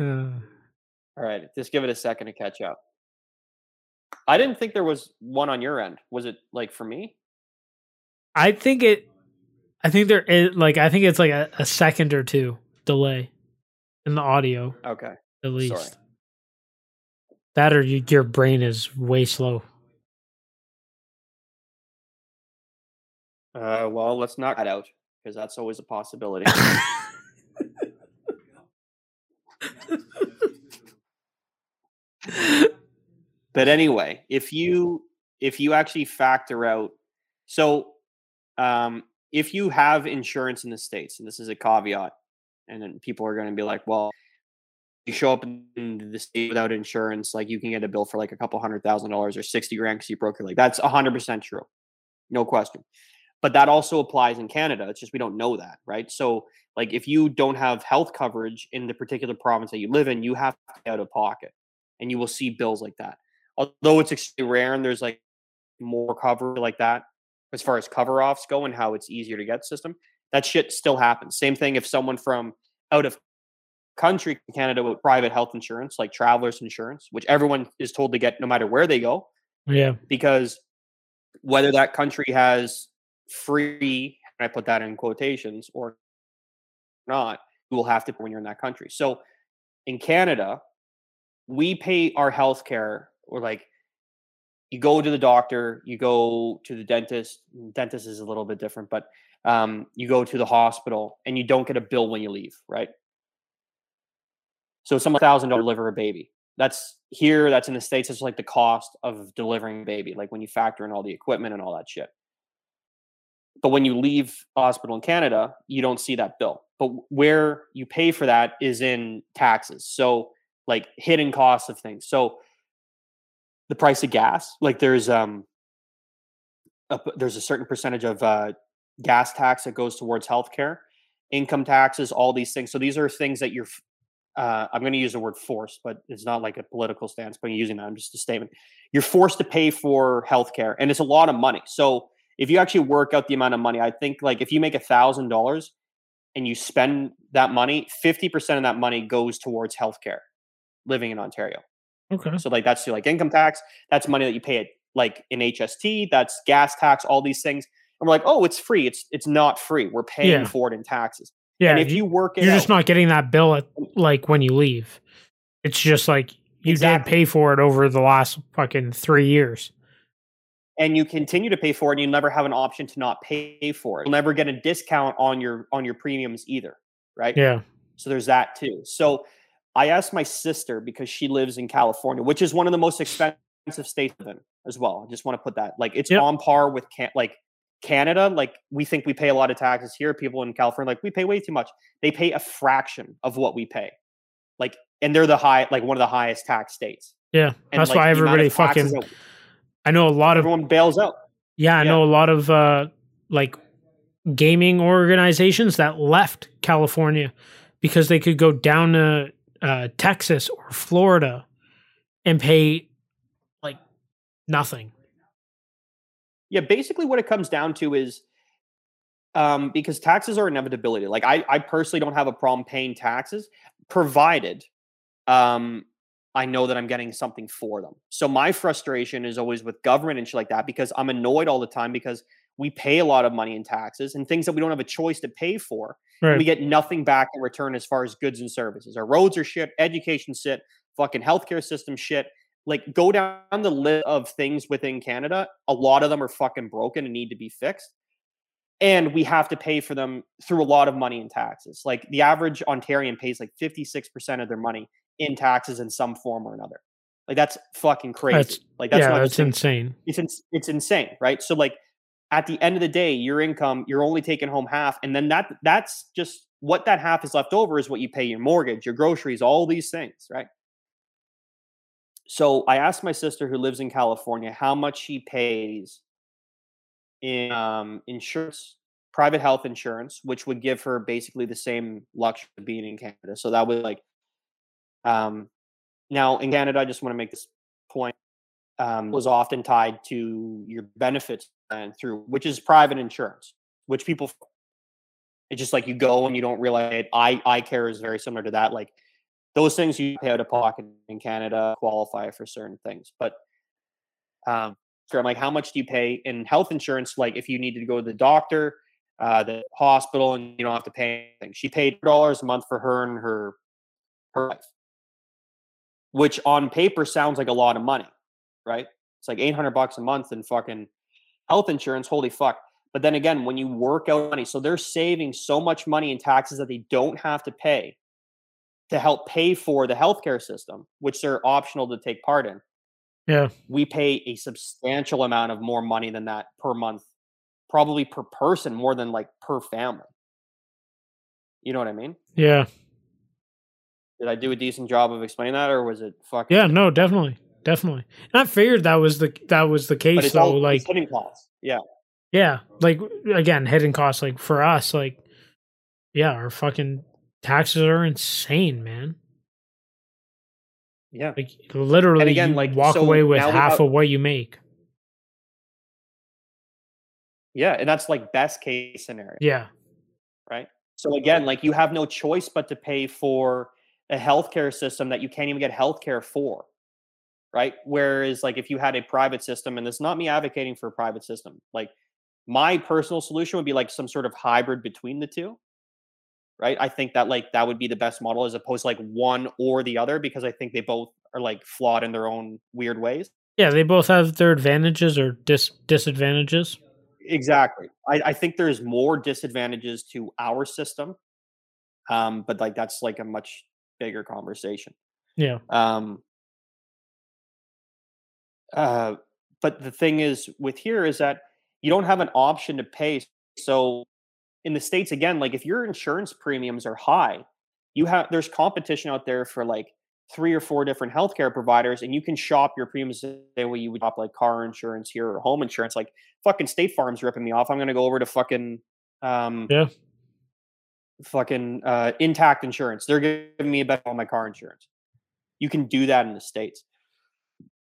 All right, just give it a second to catch up. I didn't think there was one on your end. Was it like for me? I think it's like a second or two delay in the audio. Okay. At least. Sorry. That or your brain is way slow. Well, let's knock that out because that's always a possibility. But anyway, if you actually factor out, so if you have insurance in the States, and this is a caveat, and then people are going to be like, well, you show up in the state without insurance, like you can get a bill for like a couple $100,000 or $60,000 because you broke your leg. That's 100% true, no question. But that also applies in Canada. It's just we don't know that, right? So like if you don't have health coverage in the particular province that you live in, you have to pay out of pocket. And you will see bills like that. Although it's extremely rare and there's like more cover like that as far as cover-offs go and how it's easier to get system, that shit still happens. Same thing if someone from out of country Canada with private health insurance, like traveler's insurance, which everyone is told to get no matter where they go. Yeah. Because whether that country has free, and I put that in quotations, or not, you will have to pay when you're in that country. So in Canada, we pay our healthcare, or like you go to the doctor, you go to the dentist. Dentist is a little bit different, but you go to the hospital and you don't get a bill when you leave, right? So someone $1,000 deliver a baby. That's here, that's in the States, it's like the cost of delivering a baby, like when you factor in all the equipment and all that shit. But when you leave hospital in Canada, you don't see that bill. But where you pay for that is in taxes. So like hidden costs of things. So the price of gas, like there's a certain percentage of gas tax that goes towards healthcare, income taxes, all these things. So these are things that I'm going to use the word forced, but it's not like a political stance, but I'm using that. I'm just a statement. You're forced to pay for healthcare, and it's a lot of money. So if you actually work out the amount of money, I think like if you make $1,000 and you spend that money, 50% of that money goes towards healthcare. Living in Ontario. Okay. So like that's like income tax. That's money that you pay at like in HST. That's gas tax, all these things. And we're like, oh, it's free. It's not free. We're paying for it in taxes. Yeah. And if you work it you're out, just not getting that bill at like when you leave. It's just like you did pay for it over the last fucking 3 years. And you continue to pay for it and you never have an option to not pay for it. You'll never get a discount on your premiums either. Right? Yeah. So there's that too. So I asked my sister because she lives in California, which is one of the most expensive states in as well. I just want to put that like it's on par with Canada. Like we think we pay a lot of taxes here. People in California, like we pay way too much. They pay a fraction of what we pay. Like, and they're one of the highest tax states. Yeah. And that's like, why everybody fucking, I know a lot of everyone bails out. Yeah. I know a lot of like gaming organizations that left California because they could go down to Texas or Florida and pay like nothing. Yeah, basically what it comes down to is because taxes are inevitability. Like I personally don't have a problem paying taxes, provided I know that I'm getting something for them. So my frustration is always with government and shit like that, because I'm annoyed all the time because we pay a lot of money in taxes and things that we don't have a choice to pay for. Right. And we get nothing back in return as far as goods and services. Our roads are shit, education shit, fucking healthcare system shit. Like, go down the list of things within Canada. A lot of them are fucking broken and need to be fixed. And we have to pay for them through a lot of money in taxes. Like, the average Ontarian pays like 56% of their money in taxes in some form or another. Like, that's fucking crazy. That's insane. It's insane, right? So, like, at the end of the day, your income, you're only taking home half. And then that's just what that half is left over is what you pay your mortgage, your groceries, all these things, right? So I asked my sister who lives in California how much she pays in insurance, private health insurance, which would give her basically the same luxury of being in Canada. So that would like, now in Canada, I just want to make this point, was often tied to your benefits and through, which is private insurance, which people, it's just like you go and you don't realize it. I care is very similar to that. Like, those things you pay out of pocket in Canada qualify for certain things. But I'm like, how much do you pay in health insurance? Like, if you needed to go to the doctor, the hospital, and you don't have to pay anything. She paid $4 a month for her and her life, which on paper sounds like a lot of money, right? It's like $800 a month in fucking health insurance. Holy fuck. But then again, when you work out money, so they're saving so much money in taxes that they don't have to pay to help pay for the healthcare system, which they're optional to take part in. Yeah. We pay a substantial amount of more money than that per month, probably per person, more than like per family. You know what I mean? Yeah. Did I do a decent job of explaining that, or was it fucking? Yeah, no, definitely. And I figured that was the case, but it's though. All, like, it's hidden costs. Yeah. Yeah. Like, again, hidden costs, like for us, like, yeah, our fucking taxes are insane, man. Yeah. Like, literally, and again, like, walk away with half of what you make. Yeah, and that's like best case scenario. Yeah. Right? So again, like, you have no choice but to pay for a healthcare system that you can't even get healthcare for. Right? Whereas, like, if you had a private system, and it's not me advocating for a private system, like, my personal solution would be like some sort of hybrid between the two. Right. I think that, like, that would be the best model as opposed to like one or the other, because I think they both are like flawed in their own weird ways. Yeah. They both have their advantages or disadvantages. Exactly. I think there's more disadvantages to our system. But like, that's like a much bigger conversation. Yeah. But the thing is with here is that you don't have an option to pay. So in the States, again, like, if your insurance premiums are high, there's competition out there for like 3 or 4 different healthcare providers, and you can shop your premiums the way you would shop like car insurance here or home insurance. Like, fucking State Farm's ripping me off. I'm gonna go over to fucking Intact Insurance. They're giving me a bet on my car insurance. You can do that in the States,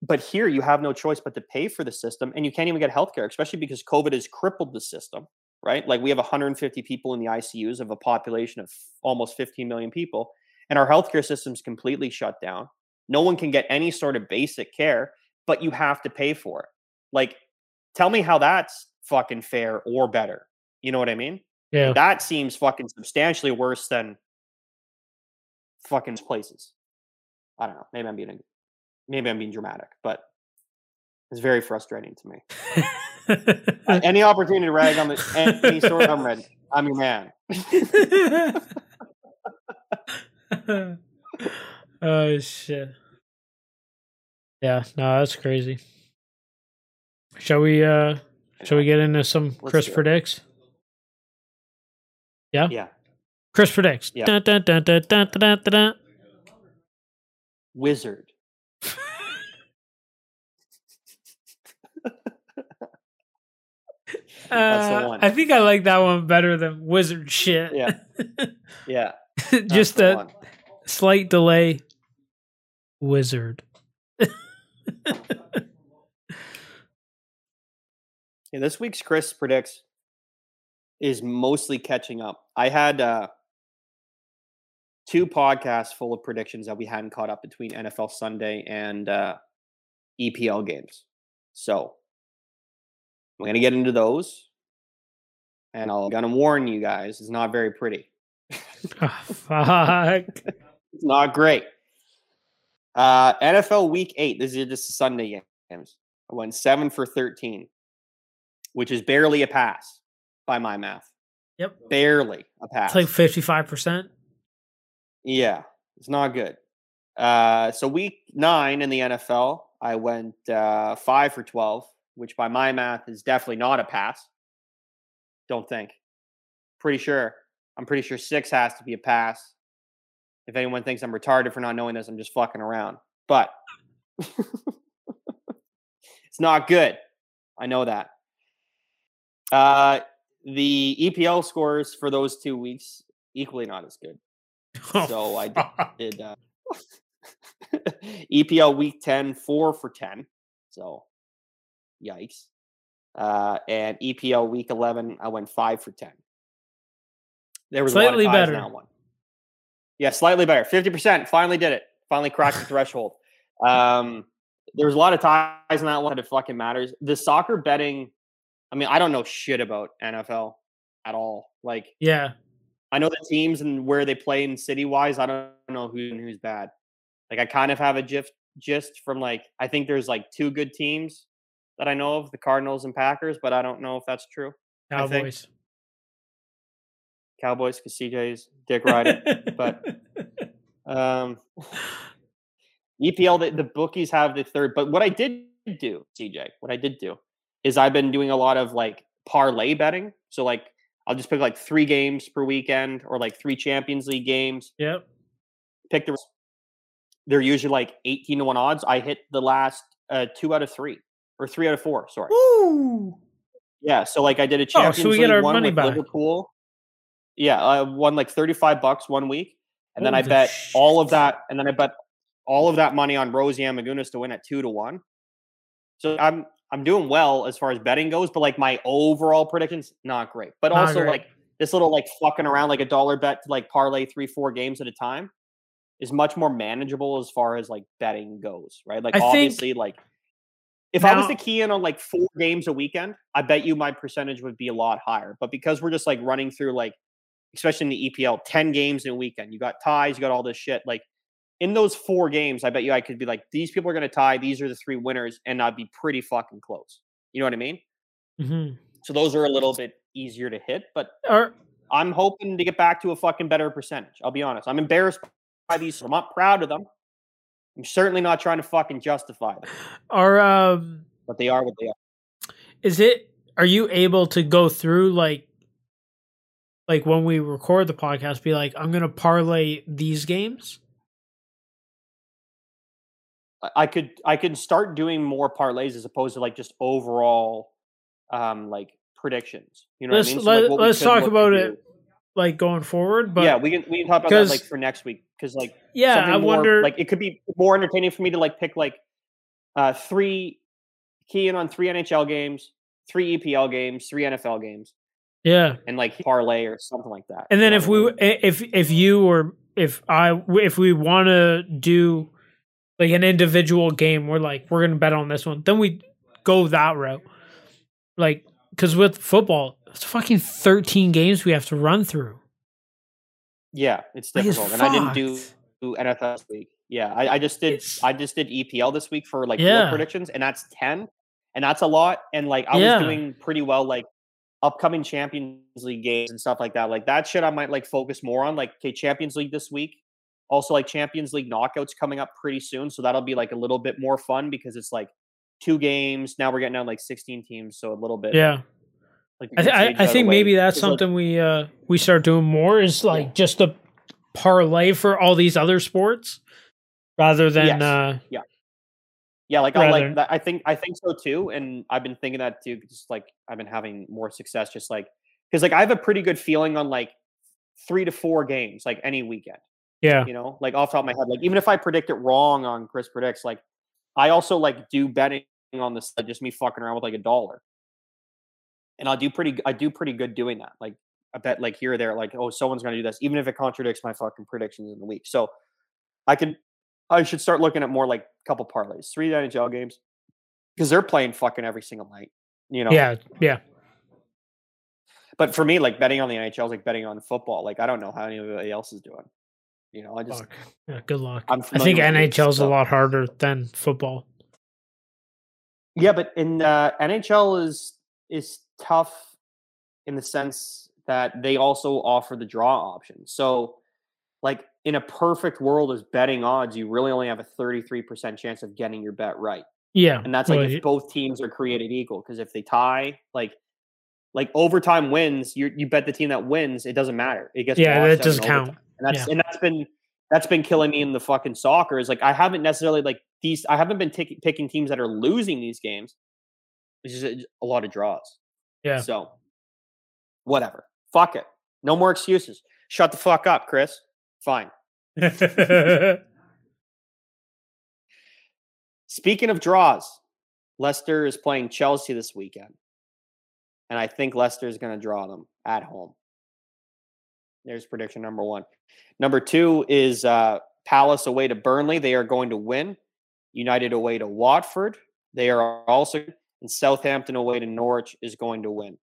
but here you have no choice but to pay for the system, and you can't even get healthcare, especially because COVID has crippled the system. Right? Like, we have 150 people in the ICUs of a population of almost 15 million people, and our healthcare system's completely shut down. No one can get any sort of basic care, but you have to pay for it. Like, tell me how that's fucking fair or better. You know what I mean? Yeah. That seems fucking substantially worse than fucking places. I don't know. Maybe I'm being dramatic, but it's very frustrating to me. Any opportunity to rag on any sort, I'm ready. I'm your man. Oh, shit. Yeah, no, that's crazy. Shall we get into some Chris Predicts? Yeah? Yeah. Chris Predicts. Yeah. Dun, dun, dun, dun, dun, dun, dun, dun. Wizard. That's the one. I think I like that one better than wizard shit. Yeah. Yeah. Just a slight delay. Wizard. Yeah, this week's Chris Predicts is mostly catching up. I had two podcasts full of predictions that we hadn't caught up between NFL Sunday and EPL games. So I'm going to get into those. And I'm going to warn you guys, it's not very pretty. Oh, fuck. It's not great. NFL Week 8. This is Sunday games. I went 7 for 13, which is barely a pass by my math. Yep. Barely a pass. It's like 55%. Yeah. It's not good. So Week 9 in the NFL, I went 5 for 12, which by my math is definitely not a pass. Don't think. Pretty sure. I'm pretty sure 6 has to be a pass. If anyone thinks I'm retarded for not knowing this, I'm just fucking around. But it's not good. I know that. The EPL scores for those 2 weeks, equally not as good. Oh, so I did EPL week 10, 4 for 10. So yikes. And EPL week 11, I went 5 for 10. There was slightly a lot of ties better. In that one. Yeah, slightly better. 50%. Finally did it. Finally cracked the threshold. There was a lot of ties in that one. It fucking matters. The soccer betting, I mean, I don't know shit about NFL at all. Like, yeah, I know the teams and where they play in city-wise. I don't know who and who's bad. Like, I kind of have a gist from, like, I think there's, like, 2 good teams that I know of, the Cardinals and Packers, but I don't know if that's true. Cowboys, because CJ's dick riding. But EPL, the bookies have the third. But what I did do, CJ, is I've been doing a lot of, like, parlay betting. So, like, I'll just pick, like, 3 games per weekend or, like, 3 Champions League games. Yep. Pick the – they're usually, like, 18-1 odds. I hit the last 2 out of 3. Or 3 out of 4, sorry. Ooh. Yeah, so, like, I did a Champions League. Oh, so we get our money back. Liverpool. Yeah, I won like $35 one week, and then I bet all of that, and then I bet all of that money on Rosie Amagunas to win at 2-1. So I'm doing well as far as betting goes, but like my overall predictions not great. But also like this little like fucking around like a dollar bet to like parlay 3-4 games at a time is much more manageable as far as like betting goes, right? Like obviously like if I was to key in on like 4 games a weekend, I bet you my percentage would be a lot higher. But because we're just like running through like, especially in the EPL, 10 games in a weekend. You got ties, you got all this shit. Like, in those 4 games, I bet you I could be like, these people are going to tie. These are the 3 winners, and I'd be pretty fucking close. You know what I mean? Mm-hmm. So those are a little bit easier to hit, but I'm hoping to get back to a fucking better percentage. I'll be honest. I'm embarrassed by these. So I'm not proud of them. I'm certainly not trying to fucking justify them. But they are what they are. Are you able to go through, like when we record the podcast, be like, I'm going to parlay these games? I could start doing more parlays as opposed to like just overall like predictions. You know what I mean? So like let's talk about it like going forward. But yeah, we can talk about that like for next week. Cause like, yeah, I wonder, like it could be more entertaining for me to like pick like 3 key in on 3 NHL games, 3 EPL games, 3 NFL games. Yeah, and like parlay or something like that. And then if we want to do like an individual game, we're gonna bet on this one. Then we go that route, like because with football, it's fucking 13 games we have to run through. Yeah, it's difficult, and I didn't do NFL this week. Yeah, I just did EPL this week for like real predictions, and that's 10, and that's a lot. And like I was doing pretty well, like upcoming Champions League games and stuff like that. Like that shit I might like focus more on. Like, okay, Champions League this week. Also like Champions League knockouts coming up pretty soon. So that'll be like a little bit more fun because it's like 2 games. Now we're getting down like 16 teams. So a little bit. Yeah. Like, I think maybe that's something like, we start doing more is like just a parlay for all these other sports rather than. Yeah, like I like that. I think so too, and I've been thinking that too. Just like I've been having more success, just like because like I have a pretty good feeling on like 3 to 4 games, like any weekend. Yeah, you know, like off the top of my head, like even if I predict it wrong on Chris Predicts, like I also like do betting on this, like just me fucking around with like a dollar. And I do pretty good doing that. Like I bet like here or there, like, oh, someone's going to do this, even if it contradicts my fucking predictions in the week. So I should start looking at more like a couple parlays, 3 NHL games, because they're playing fucking every single night, you know? Yeah. Yeah. But for me, like betting on the NHL is like betting on football. Like, I don't know how anybody else is doing, you know, I just, yeah, good luck. I think NHL is a lot harder than football. Yeah. But in NHL is tough in the sense that they also offer the draw option. So like in a perfect world as betting odds, you really only have a 33% chance of getting your bet right. Yeah. And that's like if both teams are created equal, because if they tie, like overtime wins, you bet the team that wins, it doesn't matter. It gets that doesn't count. And that's been killing me in the fucking soccer. Is like I haven't necessarily like these. I haven't been picking teams that are losing these games. It's just a lot of draws. Yeah. So whatever. Fuck it. No more excuses. Shut the fuck up, Chris. Fine. Speaking of draws, Leicester is playing Chelsea this weekend. And I think Leicester is going to draw them at home. There's prediction number one. Number two is Palace away to Burnley. They are going to win. United away to Watford. They are also... And Southampton away to Norwich is going to win.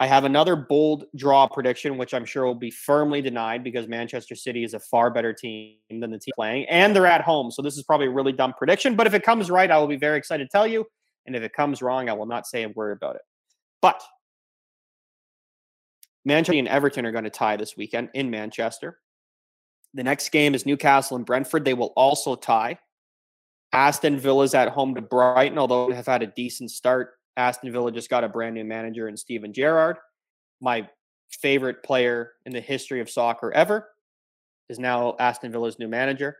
I have another bold draw prediction, which I'm sure will be firmly denied because Manchester City is a far better team than the team playing, and they're at home. So this is probably a really dumb prediction, but if it comes right, I will be very excited to tell you. And if it comes wrong, I will not say a word about it. But Manchester and Everton are going to tie this weekend in Manchester. The next game is Newcastle and Brentford. They will also tie. Aston Villa's at home to Brighton, although they have had a decent start. Aston Villa just got a brand new manager in Steven Gerrard. My favorite player in the history of soccer ever is now Aston Villa's new manager,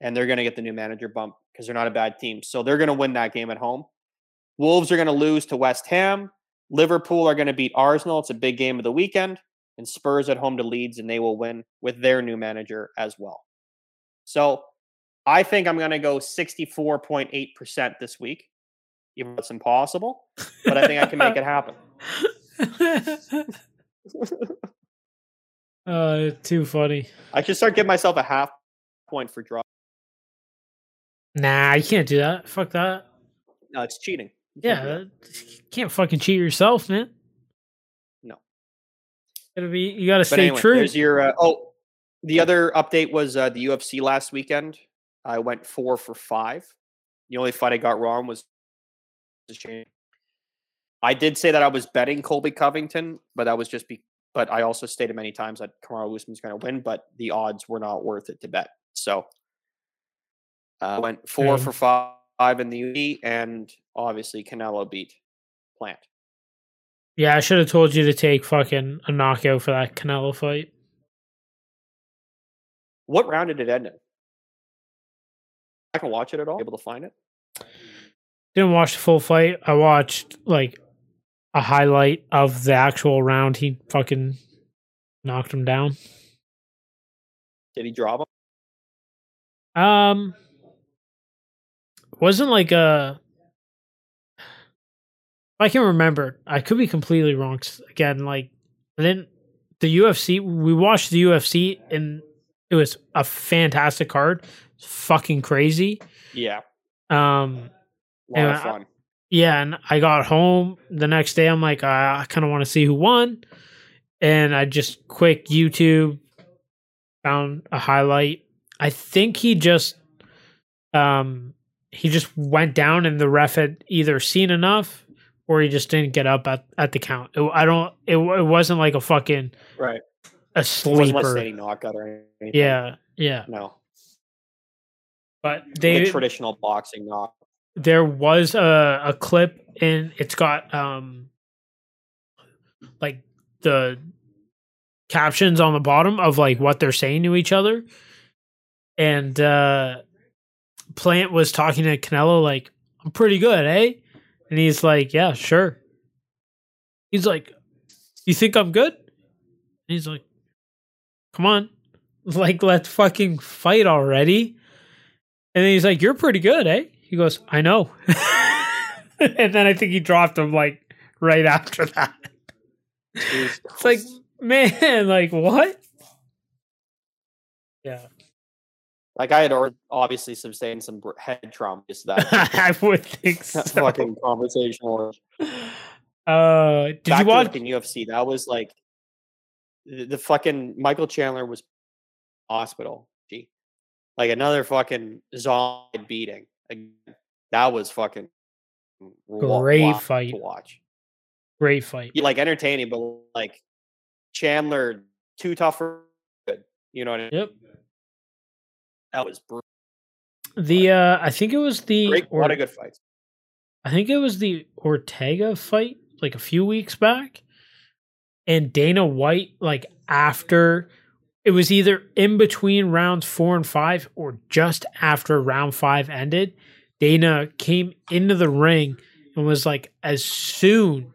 and they're going to get the new manager bump because they're not a bad team. So they're going to win that game at home. Wolves are going to lose to West Ham. Liverpool are going to beat Arsenal. It's a big game of the weekend. And Spurs at home to Leeds, and they will win with their new manager as well. So I think I'm going to go 64.8% this week, even though it's impossible, but I think I can make it happen. Too funny. I should start giving myself a half point for draw. Nah, you can't do that. Fuck that. No, it's cheating. You can't fucking cheat yourself, man. No. You got to stay true. There's your, the other update was the UFC last weekend. I went 4 for 5. The only fight I got wrong was I did say that I was betting Colby Covington, but that was just but I also stated many times that Kamaru Usman's going to win, but the odds were not worth it to bet. So I went 4 for 5 in the UFC, and obviously Canelo beat Plant. Yeah, I should have told you to take fucking a knockout for that Canelo fight. What round did it end in? I can watch it at all. Able to find it? Didn't watch the full fight. I watched like a highlight of the actual round. He fucking knocked him down. Did he drop him? Wasn't like a. I can remember. I could be completely wrong. Again, like then the UFC. We watched the UFC and. It was a fantastic card. Fucking crazy. Yeah. A lot of fun. And I got home the next day. I'm like, I kind of want to see who won. And I just quick YouTube found a highlight. I think he just went down and the ref had either seen enough or he just didn't get up at the count. It wasn't like a fucking right. A sleeper. Knockout or anything. Yeah. No. But the traditional boxing knock. There was a clip, and it's got like the captions on the bottom of like what they're saying to each other. And Plant was talking to Canelo like, "I'm pretty good, eh?" And he's like, "Yeah, sure." He's like, "You think I'm good?" And he's like, "Come on, like, let's fucking fight already." And then he's like, "You're pretty good, eh?" He goes, "I know." And then I think he dropped him like right after that. It's like, man, like what? Yeah. Like I had obviously sustained some head trauma just that. I would think so. That fucking conversational. Did back you watch UFC? That was like the fucking Michael Chandler was hospital. Gee. Like another fucking zombie beating. Again, that was fucking great fight to watch. Great fight. Yeah, like entertaining, but like Chandler too tough for good. You know what I mean? Yep. That was brutal. The I think it was the what a good fight. I think it was the Ortega fight like a few weeks back, and Dana White like after it was either in between rounds 4 and 5 or just after round 5 ended, Dana came into the ring and was like, as soon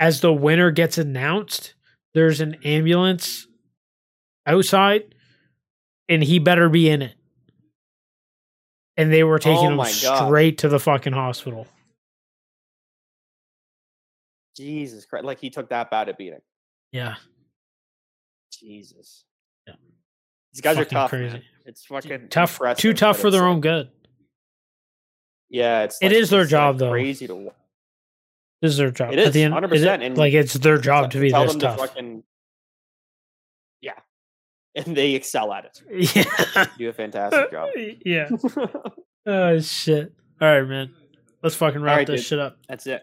as the winner gets announced, there's an ambulance outside. And he better be in it. And they were taking him straight to the fucking hospital. Jesus Christ. Like, he took that bad a beating. Yeah. Jesus. Yeah. These guys fucking are tough. Crazy. It's fucking tough. Too tough for their own good. Yeah. It's like, it is their job, though. Crazy to watch. This is their job. It is, 100%. Like, it's their job to be this tough. Yeah. And they excel at it. Yeah. Do a fantastic job. Yeah. Oh, shit. All right, man. Let's fucking wrap this shit up. That's it.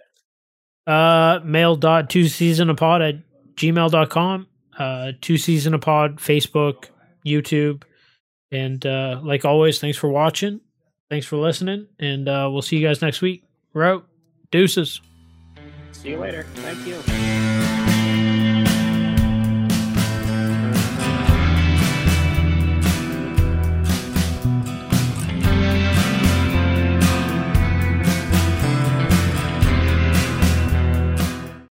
mail.twoseasonapod@gmail.com. Two Season a Pod, Facebook, YouTube. And like always, thanks for watching. Thanks for listening. And we'll see you guys next week. We're out. Deuces. See you later. Thank you.